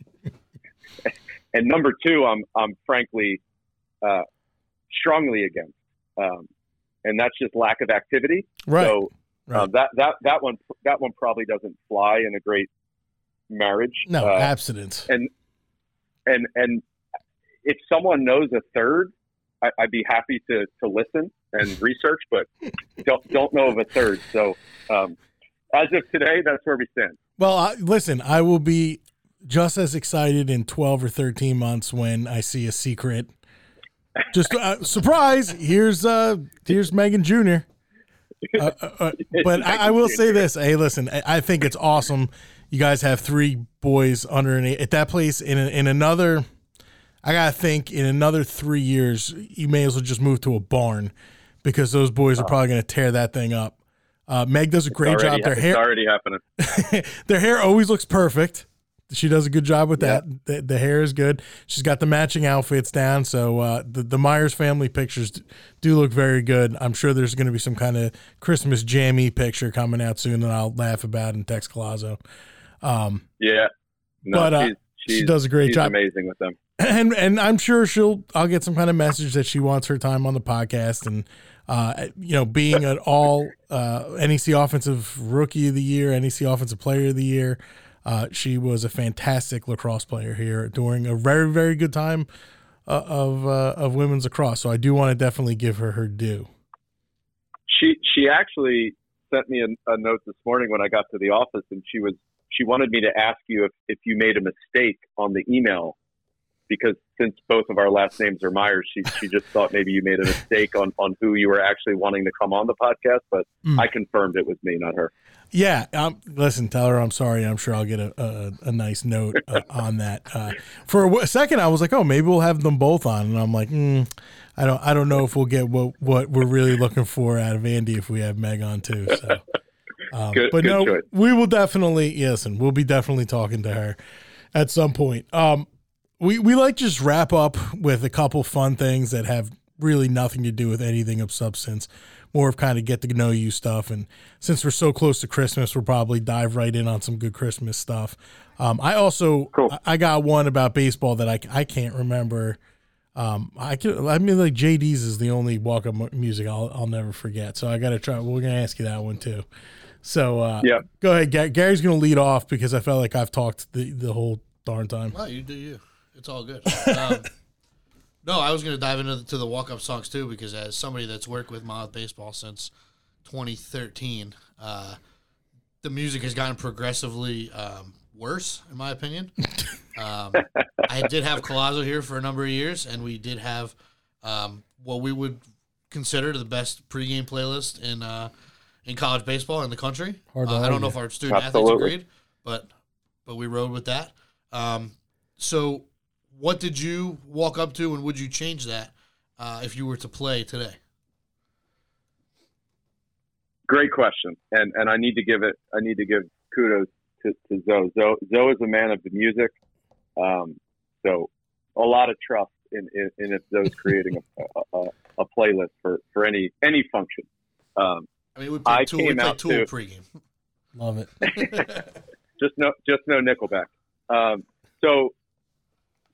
And number two, I'm I'm frankly uh, strongly against, um, and that's just lack of activity. Right. So right. Uh, that that that one that one probably doesn't fly in a great marriage. No, uh, abstinence. And and and if someone knows a third, I, I'd be happy to to listen and research, but don't don't know of a third. So um, as of today, that's where we stand. Well, I, listen, I will be just as excited in twelve or thirteen months when I see a secret. Just uh, surprise. Here's uh, here's Megan Junior Uh, uh, uh, but I, I will say this. Hey, listen, I, I think it's awesome. You guys have three boys under an eight at that place. In a, in another, I gotta think in another three years, you may as well just move to a barn, because those boys are probably gonna tear that thing up. Uh, Meg does a great it's already, job. Their it's hair already happening. Their hair always looks perfect. She does a good job with that. Yep. The, the hair is good. She's got the matching outfits down. So uh, the, the Myers family pictures d- do look very good. I'm sure there's going to be some kind of Christmas jammy picture coming out soon that I'll laugh about and text Collazo. Um, yeah. No, but uh, she's, she's, she does a great she's job. Amazing with them. And and I'm sure she'll, I'll get some kind of message that she wants her time on the podcast. And, uh, you know, being an all uh, N E C Offensive Rookie of the Year, N E C Offensive Player of the Year, Uh, she was a fantastic lacrosse player here during a very, very good time uh, of uh, of women's lacrosse. So I do want to definitely give her her due. She she actually sent me a, a note this morning when I got to the office, and she was she wanted me to ask you if, if you made a mistake on the email, because since both of our last names are Myers, she she just thought maybe you made a mistake on, on who you were actually wanting to come on the podcast, but mm. I confirmed it was me, not her. Yeah. Um, listen, tell her I'm sorry. I'm sure I'll get a, a, a nice note uh, on that. Uh, for a second, I was like, oh, maybe we'll have them both on. And I'm like, mm, I don't I don't know if we'll get what, what we're really looking for out of Andy if we have Meg on too. So, um, good, But good no, choice. We will definitely, yes, and we'll be definitely talking to her at some point. Um, We we like just wrap up with a couple fun things that have really nothing to do with anything of substance, more of kind of get to know you stuff. And since we're so close to Christmas, we'll probably dive right in on some good Christmas stuff. Um, I also cool. I got one about baseball that I, I can't remember. Um, I can I mean like J D's is the only walk up music I'll I'll never forget. So I got to try. We're gonna ask you that one too. So uh, yeah, go ahead. Gar- Gary's gonna lead off because I felt like I've talked the the whole darn time. No, you do you. It's all good. Um, no, I was going to dive into the, to the walk-up songs, too, because as somebody that's worked with Monmouth Baseball since twenty thirteen, uh, the music has gotten progressively um, worse, in my opinion. Um, I did have Collazo here for a number of years, and we did have um, what we would consider the best pregame playlist in uh, in college baseball in the country. Uh, I don't know if our student Absolutely. athletes agreed, but, but we rode with that. Um, so... What did you walk up to, and would you change that uh, if you were to play today? Great question, and and I need to give it. I need to give kudos to, to Zoe. Zoe. Zoe is a man of the music, um, so a lot of trust in in, in Zoe's creating a, a, a playlist for, for any any function. Um, I mean, we play I Tool, came we play out Tool to, pregame. Love it. just no, just no Nickelback. Um, so.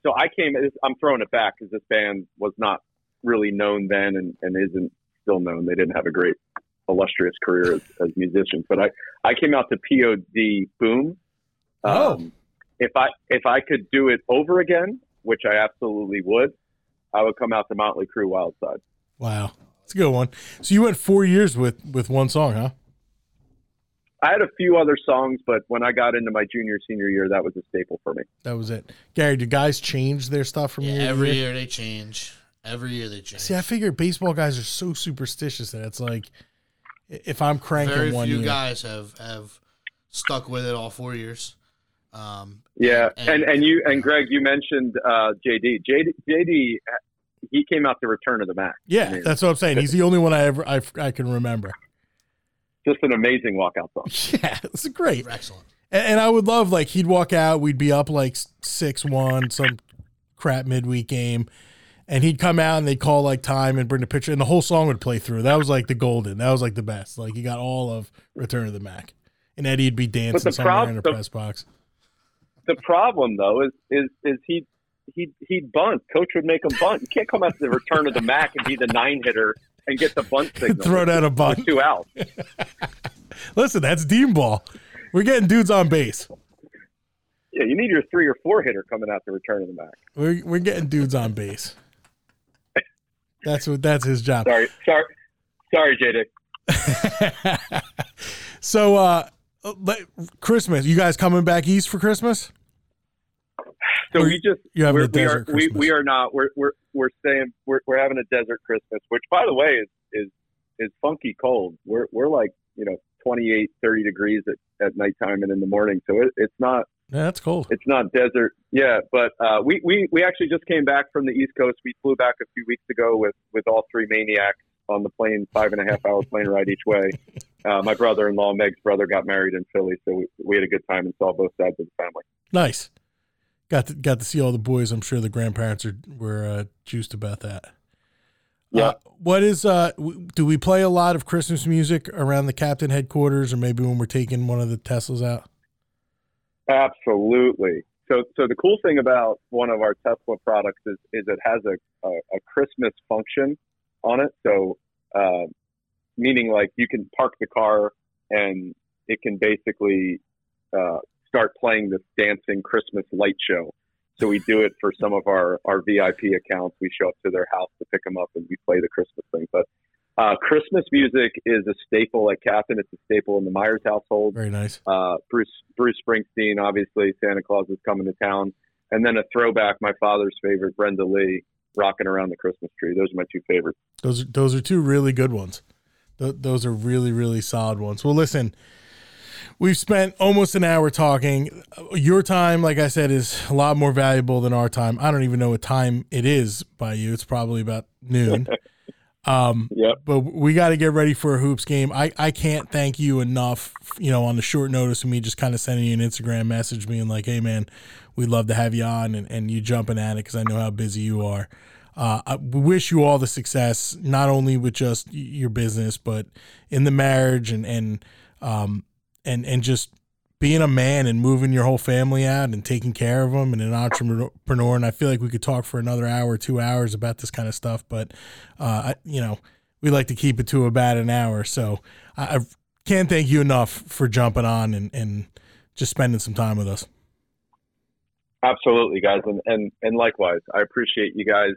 So I came, I'm throwing it back because this band was not really known then and, and isn't still known. They didn't have a great illustrious career as, as musicians, but I, I came out to P O D Boom. Oh. Um, if I, if I could do it over again, which I absolutely would, I would come out to Motley Crue Wildside. Wow. That's a good one. So you went four years with, with one song, huh? I had a few other songs, but when I got into my junior, senior year, that was a staple for me. That was it. Gary, do guys change their stuff from yeah, year every to year? Every year they change. Every year they change. See, I figure baseball guys are so superstitious that it's like, if I'm cranking Very one year. Very few guys have, have stuck with it all four years. Um, yeah, and, and and you and Greg, you mentioned uh, J D. J D. J D. He came out the Return of the Mac. Yeah, I mean, that's what I'm saying. He's the only one I ever I, I can remember. Just an amazing walkout song. Yeah, it's great. Excellent. And, and I would love, like, he'd walk out, we'd be up like six one, some crap midweek game, and he'd come out and they'd call like time and bring the picture, and the whole song would play through. That was like the golden. That was like the best. Like, you got all of Return of the Mac, and Eddie'd be dancing somewhere prob- in the press box. The problem though is is is he he he'd bunt. Coach would make him bunt. You can't come out to the Return of the Mac and be the nine hitter and get the bunt signal. Throw down a bunt. Two outs. Listen, that's deem ball. We're getting dudes on base. Yeah, you need your three or four hitter coming out the Return of the Mac. We're we're getting dudes on base. That's what that's his job. Sorry, sorry, sorry, J D. So, uh, Christmas, you guys coming back east for Christmas? So we just you having a desert we are, Christmas. We, we are not. We're we're we're staying. We're we're having a desert Christmas, which, by the way, is is is funky cold. We're we're like you know twenty-eight, thirty degrees at, at nighttime and in the morning. So it, it's not. Yeah, that's cold. It's not desert. Yeah, but uh, we we we actually just came back from the East Coast. We flew back a few weeks ago with with all three maniacs on the plane, five and a half hour plane ride each way. Uh, my brother-in-law, Meg's brother, got married in Philly, so we, we had a good time and saw both sides of the family. Nice. Got to, got to see all the boys. I'm sure the grandparents are, were uh, juiced about that. Yeah. Uh, what is, uh, w- do we play a lot of Christmas music around the Kaptyn headquarters, or maybe when we're taking one of the Teslas out? Absolutely. So so the cool thing about one of our Tesla products is, is it has a, a, a Christmas function on it. So uh, meaning like you can park the car and it can basically uh, – start playing this dancing Christmas light show. So we do it for some of our, our V I P accounts. We show up to their house to pick them up and we play the Christmas thing. But uh, Christmas music is a staple at Kaptyn. It's a staple in the Myers household. Very nice. Uh, Bruce Bruce Springsteen, obviously, Santa Claus is coming to town. And then a throwback, my father's favorite, Brenda Lee, Rocking Around the Christmas Tree. Those are my two favorites. Those, those are two really good ones. Th- those are really, really solid ones. Well, listen, we've spent almost an hour talking. Your time, like I said, is a lot more valuable than our time. I don't even know what time it is by you. It's probably about noon. Um, yep. But we got to get ready for a hoops game. I, I can't thank you enough, you know, on the short notice of me just kind of sending you an Instagram message being like, hey, man, we'd love to have you on, and, and you jumping at it because I know how busy you are. Uh, I wish you all the success, not only with just your business, but in the marriage and, and um, and and just being a man and moving your whole family out and taking care of them and an entrepreneur. And I feel like we could talk for another hour, two hours about this kind of stuff, but uh, I, you know, we like to keep it to about an hour. So I, I can't thank you enough for jumping on and, and just spending some time with us. Absolutely, guys. And, and, and likewise, I appreciate you guys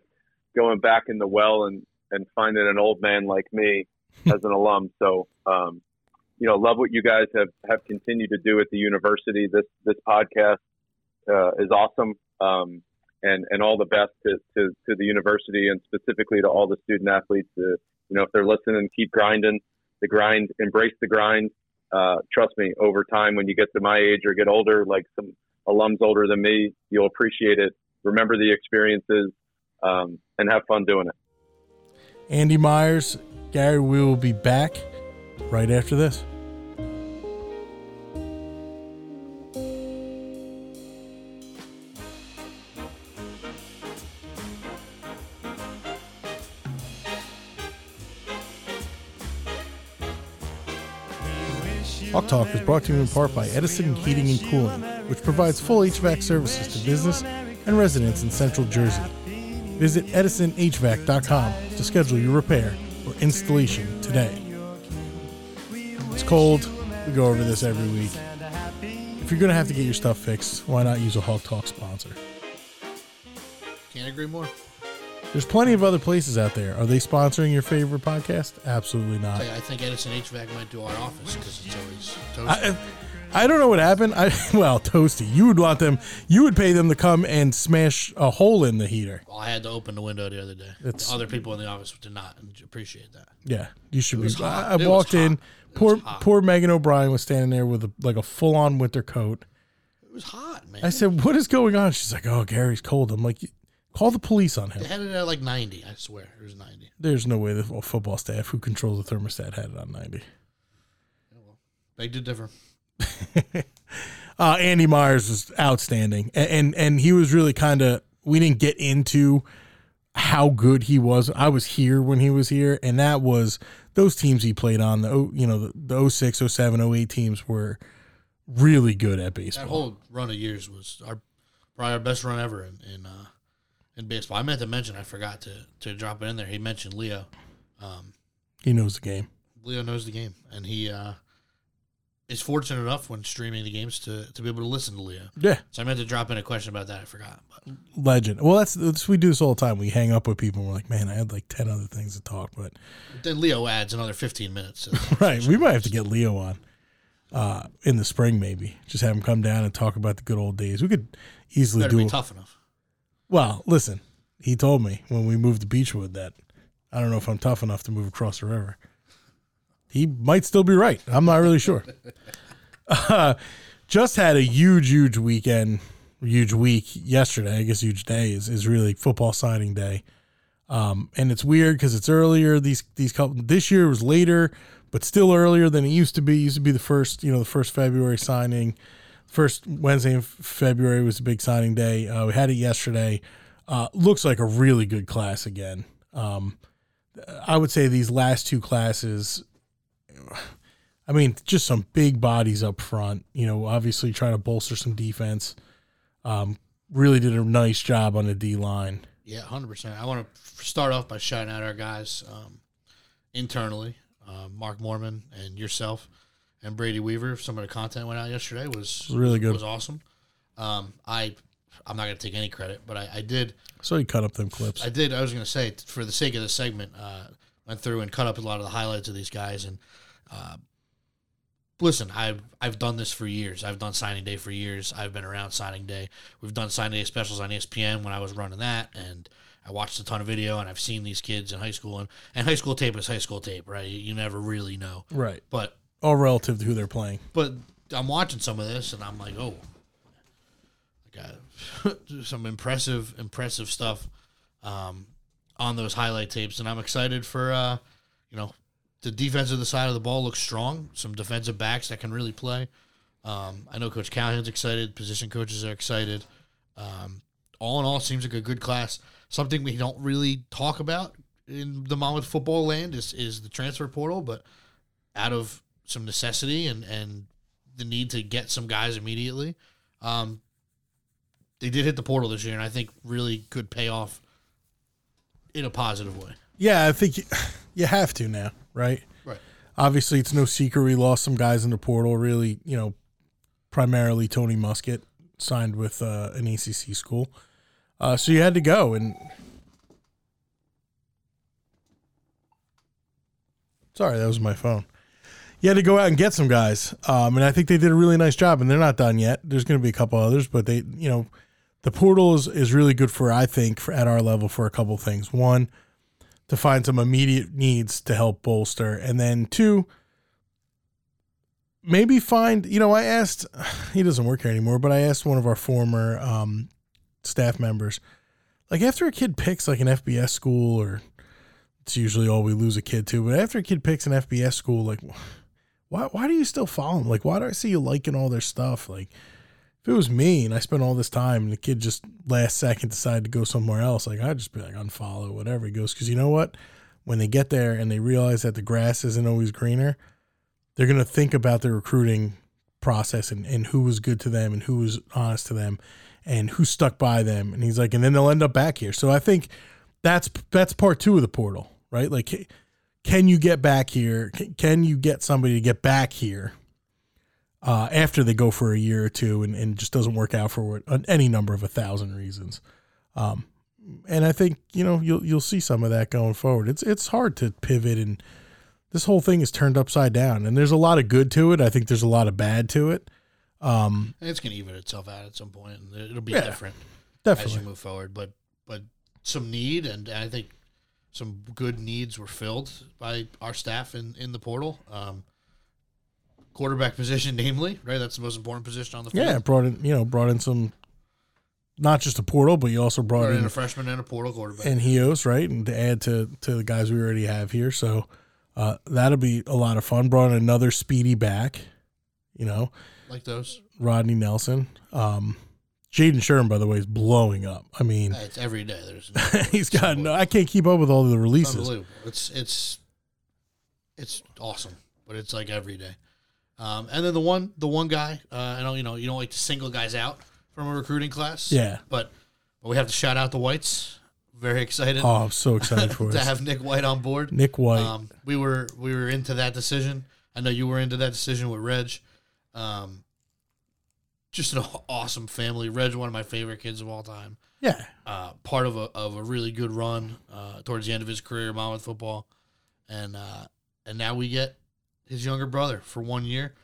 going back in the well and, and finding an old man like me as an alum. So, um, you know, love what you guys have, have continued to do at the university. This this podcast uh, is awesome, um, and and all the best to, to, to the university and specifically to all the student athletes. To, you know, if they're listening, keep grinding the grind, embrace the grind. Uh, trust me, over time, when you get to my age or get older, like some alums older than me, you'll appreciate it. Remember the experiences um, and have fun doing it. Andy Myers, Gary, we will be back right after this. Hawk Talk is brought to you in part by Edison Heating and Cooling, which provides full H V A C services to business and residents in Central Jersey. Visit edison h vac dot com to schedule your repair or installation today. It's cold. We go over this every week. If you're going to have to get your stuff fixed, why not use a Hawk Talk sponsor? Can't agree more. There's plenty of other places out there. Are they sponsoring your favorite podcast? Absolutely not. I think Edison H V A C went to our office because it's always toasty. I, I don't know what happened. I well, Toasty, you would want them. You would pay them to come and smash a hole in the heater. Well, I had to open the window the other day. It's, other people in the office did not appreciate that. Yeah, you should be. I, I walked in. Poor poor Megan O'Brien was standing there with a, like a full on winter coat. It was hot, man. I said, "What is going on?" She's like, "Oh, Gary's cold." I'm like, "Call the police on him." They had it at like ninety. I swear, it was ninety. There's no way the football staff who controls the thermostat had it on ninety. Yeah, well, they did differ. uh, Andy Myers was outstanding, and and, and he was really kind of. We didn't get into how good he was. I was here when he was here, and that was those teams he played on. The you know the, the oh six, oh seven, oh eight teams were really good at baseball. That whole run of years was our probably our best run ever in in, uh, in baseball. I meant to mention, I forgot to to drop it in there. He mentioned Leo. Um, he knows the game. Leo knows the game, and he. Uh, Is fortunate enough when streaming the games to, to be able to listen to Leo. Yeah. So I meant to drop in a question about that. I forgot. But. Legend. Well, that's, that's we do this all the time. We hang up with people and we're like, man, I had like ten other things to talk, but, but then Leo adds another fifteen minutes. Right. We might have to get Leo on uh, in the spring, maybe. Just have him come down and talk about the good old days. We could easily better do be it. Tough enough. Well, listen, he told me when we moved to Beachwood that I don't know if I'm tough enough to move across the river. He might still be right. I'm not really sure. Uh, just had a huge, huge weekend, huge week yesterday. I guess huge day is, is really football signing day. Um, and it's weird because it's earlier. These these couple, this year was later, but still earlier than it used to be. It used to be the first, you know, the first February signing. First Wednesday in February was a big signing day. Uh, we had it yesterday. Uh, looks like a really good class again. Um, I would say these last two classes – I mean, just some big bodies up front, you know, obviously trying to bolster some defense. Um, really did a nice job on the D-line. Yeah, one hundred percent. I want to start off by shouting out our guys um, internally, uh, Mark Mormon and yourself and Brady Weaver. Some of the content went out yesterday was really good. Was awesome. Um, I, I'm not going to take any credit, but I, I did. So you cut up them clips. I did. I was going to say, for the sake of the segment, uh, went through and cut up a lot of the highlights of these guys and, Uh, listen, I've, I've done this for years. I've done signing day for years. I've been around signing day. We've done signing day specials on E S P N when I was running that, and I watched a ton of video, and I've seen these kids in high school. And, and high school tape is high school tape, right? You, you never really know. Right. But all relative to who they're playing. But I'm watching some of this, and I'm like, oh, I got some impressive, impressive stuff um, on those highlight tapes, and I'm excited for, uh, you know, the defensive side of the ball looks strong. Some defensive backs that can really play. Um, I know Coach Callahan's excited. Position coaches are excited. Um, all in all, seems like a good class. Something we don't really talk about in the Monmouth football land is, is the transfer portal, but out of some necessity and, and the need to get some guys immediately, um, they did hit the portal this year, and I think really could pay off in a positive way. Yeah, I think you, you have to now. Right. Right. Obviously, it's no secret we lost some guys in the portal. Really, you know, primarily Tony Musket signed with uh, an A C C school, uh, so you had to go. And sorry, that was my phone. You had to go out and get some guys, um, and I think they did a really nice job. And they're not done yet. There's going to be a couple others, but they, you know, the portal is, is really good for I think for, at our level for a couple things. One, to find some immediate needs to help bolster. And then two, maybe find, you know, I asked, he doesn't work here anymore, but I asked one of our former um, staff members, like after a kid picks like an F B S school, or it's usually all we lose a kid to, but after a kid picks an F B S school, like why, why do you still follow them? Like, why do I see you liking all their stuff? Like if it was me and I spent all this time and the kid just last second decided to go somewhere else, like I'd just be like, unfollow, whatever. He goes, because you know what? When they get there and they realize that the grass isn't always greener, they're going to think about their recruiting process and, and who was good to them and who was honest to them and who stuck by them. And he's like, and then they'll end up back here. So I think that's that's part two of the portal, right? Like, can you get back here? Can you get somebody to get back here? Uh, after they go for a year or two and, and just doesn't work out for any number of a thousand reasons. Um, and I think, you know, you'll you'll see some of that going forward. It's it's hard to pivot, and this whole thing is turned upside down, and there's a lot of good to it. I think there's a lot of bad to it. Um, and it's going to even itself out at some point, and it'll be yeah, different definitely. as you move forward. But but some need, and I think some good needs were filled by our staff in, in the portal. Um, quarterback position, namely, right? That's the most important position on the field. Yeah, brought in you know brought in some, not just a portal, but you also brought, brought in, in a freshman and a portal quarterback, and Hios, right? And to add to to the guys we already have here, so uh, that'll be a lot of fun. Brought in another speedy back, you know. Like those. Rodney Nelson. Um, Jaden Sherman, by the way, is blowing up. I mean, it's every day. There's no, he's got no, I can't keep up with all of the releases. It's unbelievable. It's, it's, it's awesome, but it's like every day. Um, and then the one, the one guy, uh, I know, you know, you don't like to single guys out from a recruiting class. Yeah. But, but we have to shout out the Whites. Very excited. Oh, I'm so excited for it. To us. Have Nick White on board. Nick White. Um, we were, we were into that decision. I know you were into that decision with Reg. Um, just an awesome family. Reg, one of my favorite kids of all time. Yeah. Uh, part of a of a really good run uh, towards the end of his career, Monmouth football, and uh, and now we get his younger brother for one year,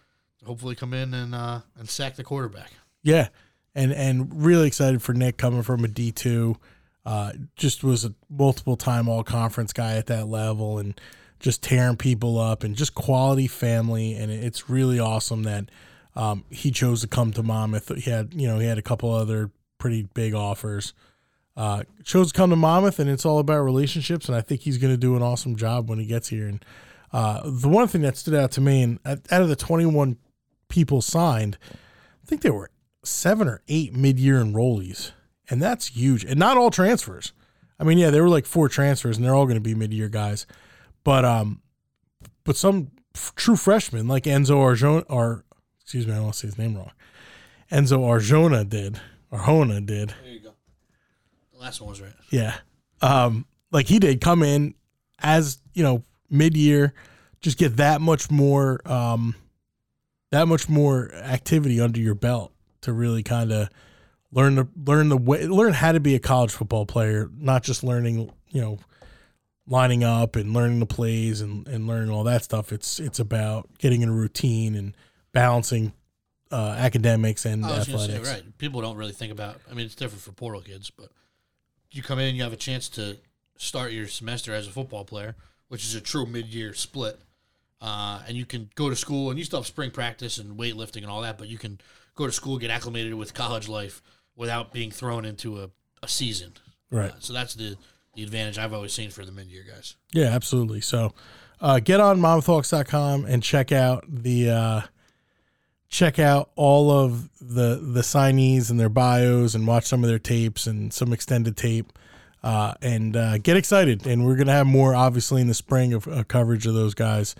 to hopefully come in and uh, and sack the quarterback. Yeah, and and really excited for Nick coming from a D two. Uh, just was a multiple time all conference guy at that level, and just tearing people up, and just quality family. And it's really awesome that um, he chose to come to Monmouth. He had, you know, he had a couple other pretty big offers, uh, chose to come to Monmouth, and it's all about relationships. And I think he's going to do an awesome job when he gets here. And uh, the one thing that stood out to me, and out of the twenty-one people signed, I think there were seven or eight mid-year enrollees, and that's huge. And not all transfers. I mean, yeah, there were like four transfers, and they're all going to be mid-year guys. But um, but some f- true freshmen like Enzo Arjona, or excuse me, I don't want to say his name wrong. Enzo Arjona did, Arjona did. There you go. The last one was right. Yeah, um, like he did come in as you know mid year, just get that much more um, that much more activity under your belt to really kind of learn the learn the way learn how to be a college football player, not just learning you know. lining up and learning the plays and, and learning all that stuff. It's it's about getting in a routine and balancing uh, academics and I was athletics. Say, right. People don't really think about, I mean, it's different for portal kids, but you come in and you have a chance to start your semester as a football player, which is a true mid-year split. Uh, and you can go to school, and you still have spring practice and weightlifting and all that, but you can go to school, get acclimated with college life without being thrown into a, a season. Right. Uh, so that's the... the advantage I've always seen for the mid-year guys. Yeah, absolutely. So uh, get on Monmouth Hawks dot com and check out the uh, check out all of the the signees and their bios, and watch some of their tapes and some extended tape, uh, and uh, get excited. And we're going to have more, obviously, in the spring of uh, coverage of those guys.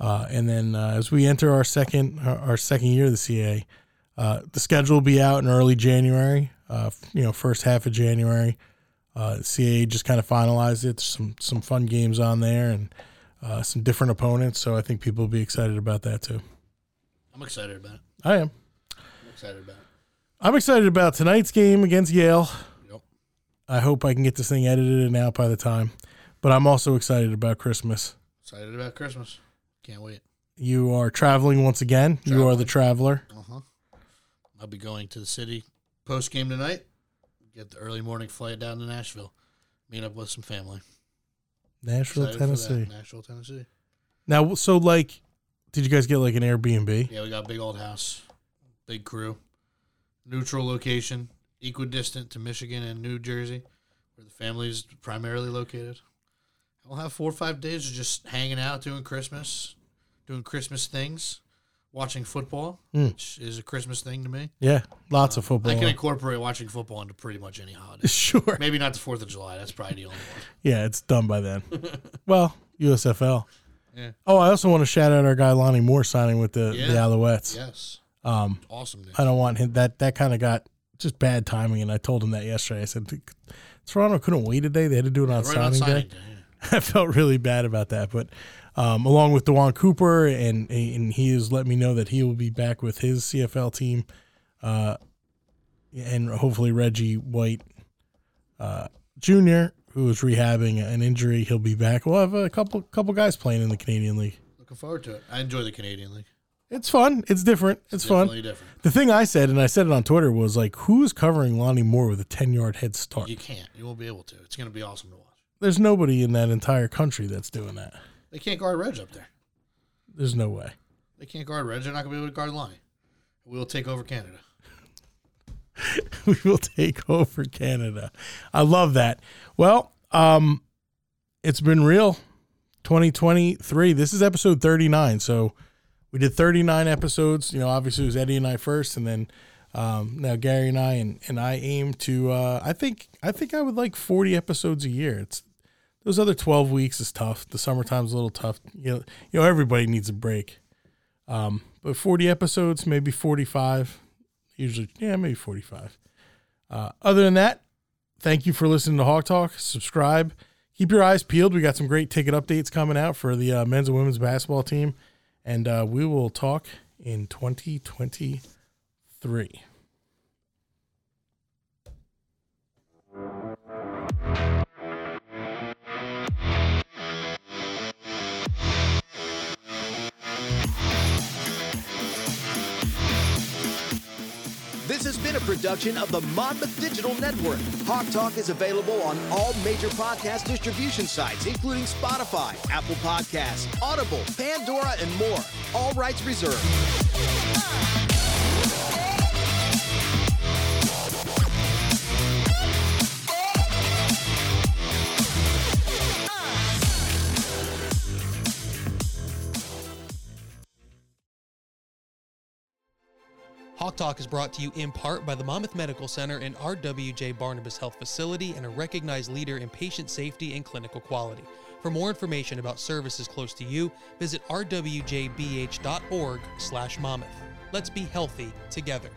Uh, and then uh, as we enter our second our second year of the C A A, uh, the schedule will be out in early January. Uh, you know, first half of January. Uh, C A A just kind of finalized it. There's some some fun games on there, and uh, some different opponents. So I think people will be excited about that too. I'm excited about it. I am. I'm excited about it. I'm excited about tonight's game against Yale. Yep. I hope I can get this thing edited and out by the time. But I'm also excited about Christmas. Excited about Christmas. Can't wait. You are traveling once again. Traveling. You are the traveler. Uh huh. I'll be going to the city post game tonight. Get the early morning flight down to Nashville. Meet up with some family. Nashville, excited Tennessee. Nashville, Tennessee. Now, so, like, did you guys get, like, an Airbnb? Yeah, we got a big old house. Big crew. Neutral location. Equidistant to Michigan and New Jersey, where the family's primarily located. We'll have four or five days of just hanging out, doing Christmas, doing Christmas things. Watching football, mm. which is a Christmas thing to me. Yeah, lots um, of football. I can incorporate watching football into pretty much any holiday. Sure. Maybe not the fourth of July. That's probably the only one. Yeah, it's done by then. Well, U S F L. Yeah. Oh, I also want to shout out our guy Lonnie Moore signing with the, yeah. the Alouettes. Yes. Um, awesome news. I don't want him. That, that kind of got just bad timing, and I told him that yesterday. I said, Toronto couldn't wait today. They had to do it yeah, on, right signing on signing day. day yeah. I felt really bad about that, but... Um, along with Dewan Cooper, and and he has let me know that he will be back with his C F L team, uh, and hopefully Reggie White uh, Junior, who is rehabbing an injury, he'll be back. We'll have a couple couple guys playing in the Canadian League. Looking forward to it. I enjoy the Canadian League. It's fun. It's different. It's, it's fun. Different. The thing I said, and I said it on Twitter, was like, who's covering Lonnie Moore with a ten-yard head start? You can't. You won't be able to. It's going to be awesome to watch. There's nobody in that entire country that's doing that. They can't guard Reg up there. There's no way. They can't guard Reg. They're not going to be able to guard Lonnie. We will take over Canada. We will take over Canada. I love that. Well, um, it's been real. twenty twenty-three. This is episode thirty-nine, so... We did thirty-nine episodes. You know, obviously it was Eddie and I first, and then um, now Gary and I, and, and I aim to, uh, I think I think I would like forty episodes a year. It's those other twelve weeks is tough. The summertime's a little tough. You know, you know everybody needs a break. Um, but forty episodes, maybe forty-five. Usually, yeah, maybe forty-five. Uh, other than that, thank you for listening to Hawk Talk. Subscribe. Keep your eyes peeled. We got some great ticket updates coming out for the uh, men's and women's basketball team. And uh, we will talk in twenty twenty-three. This has been a production of the Monmouth Digital Network. Hawk Talk is available on all major podcast distribution sites, including Spotify, Apple Podcasts, Audible, Pandora, and more. All rights reserved. Hawk Talk is brought to you in part by the Monmouth Medical Center and R W J Barnabas Health Facility, and a recognized leader in patient safety and clinical quality. For more information about services close to you, visit r w j b h dot org slash monmouth. Let's be healthy together.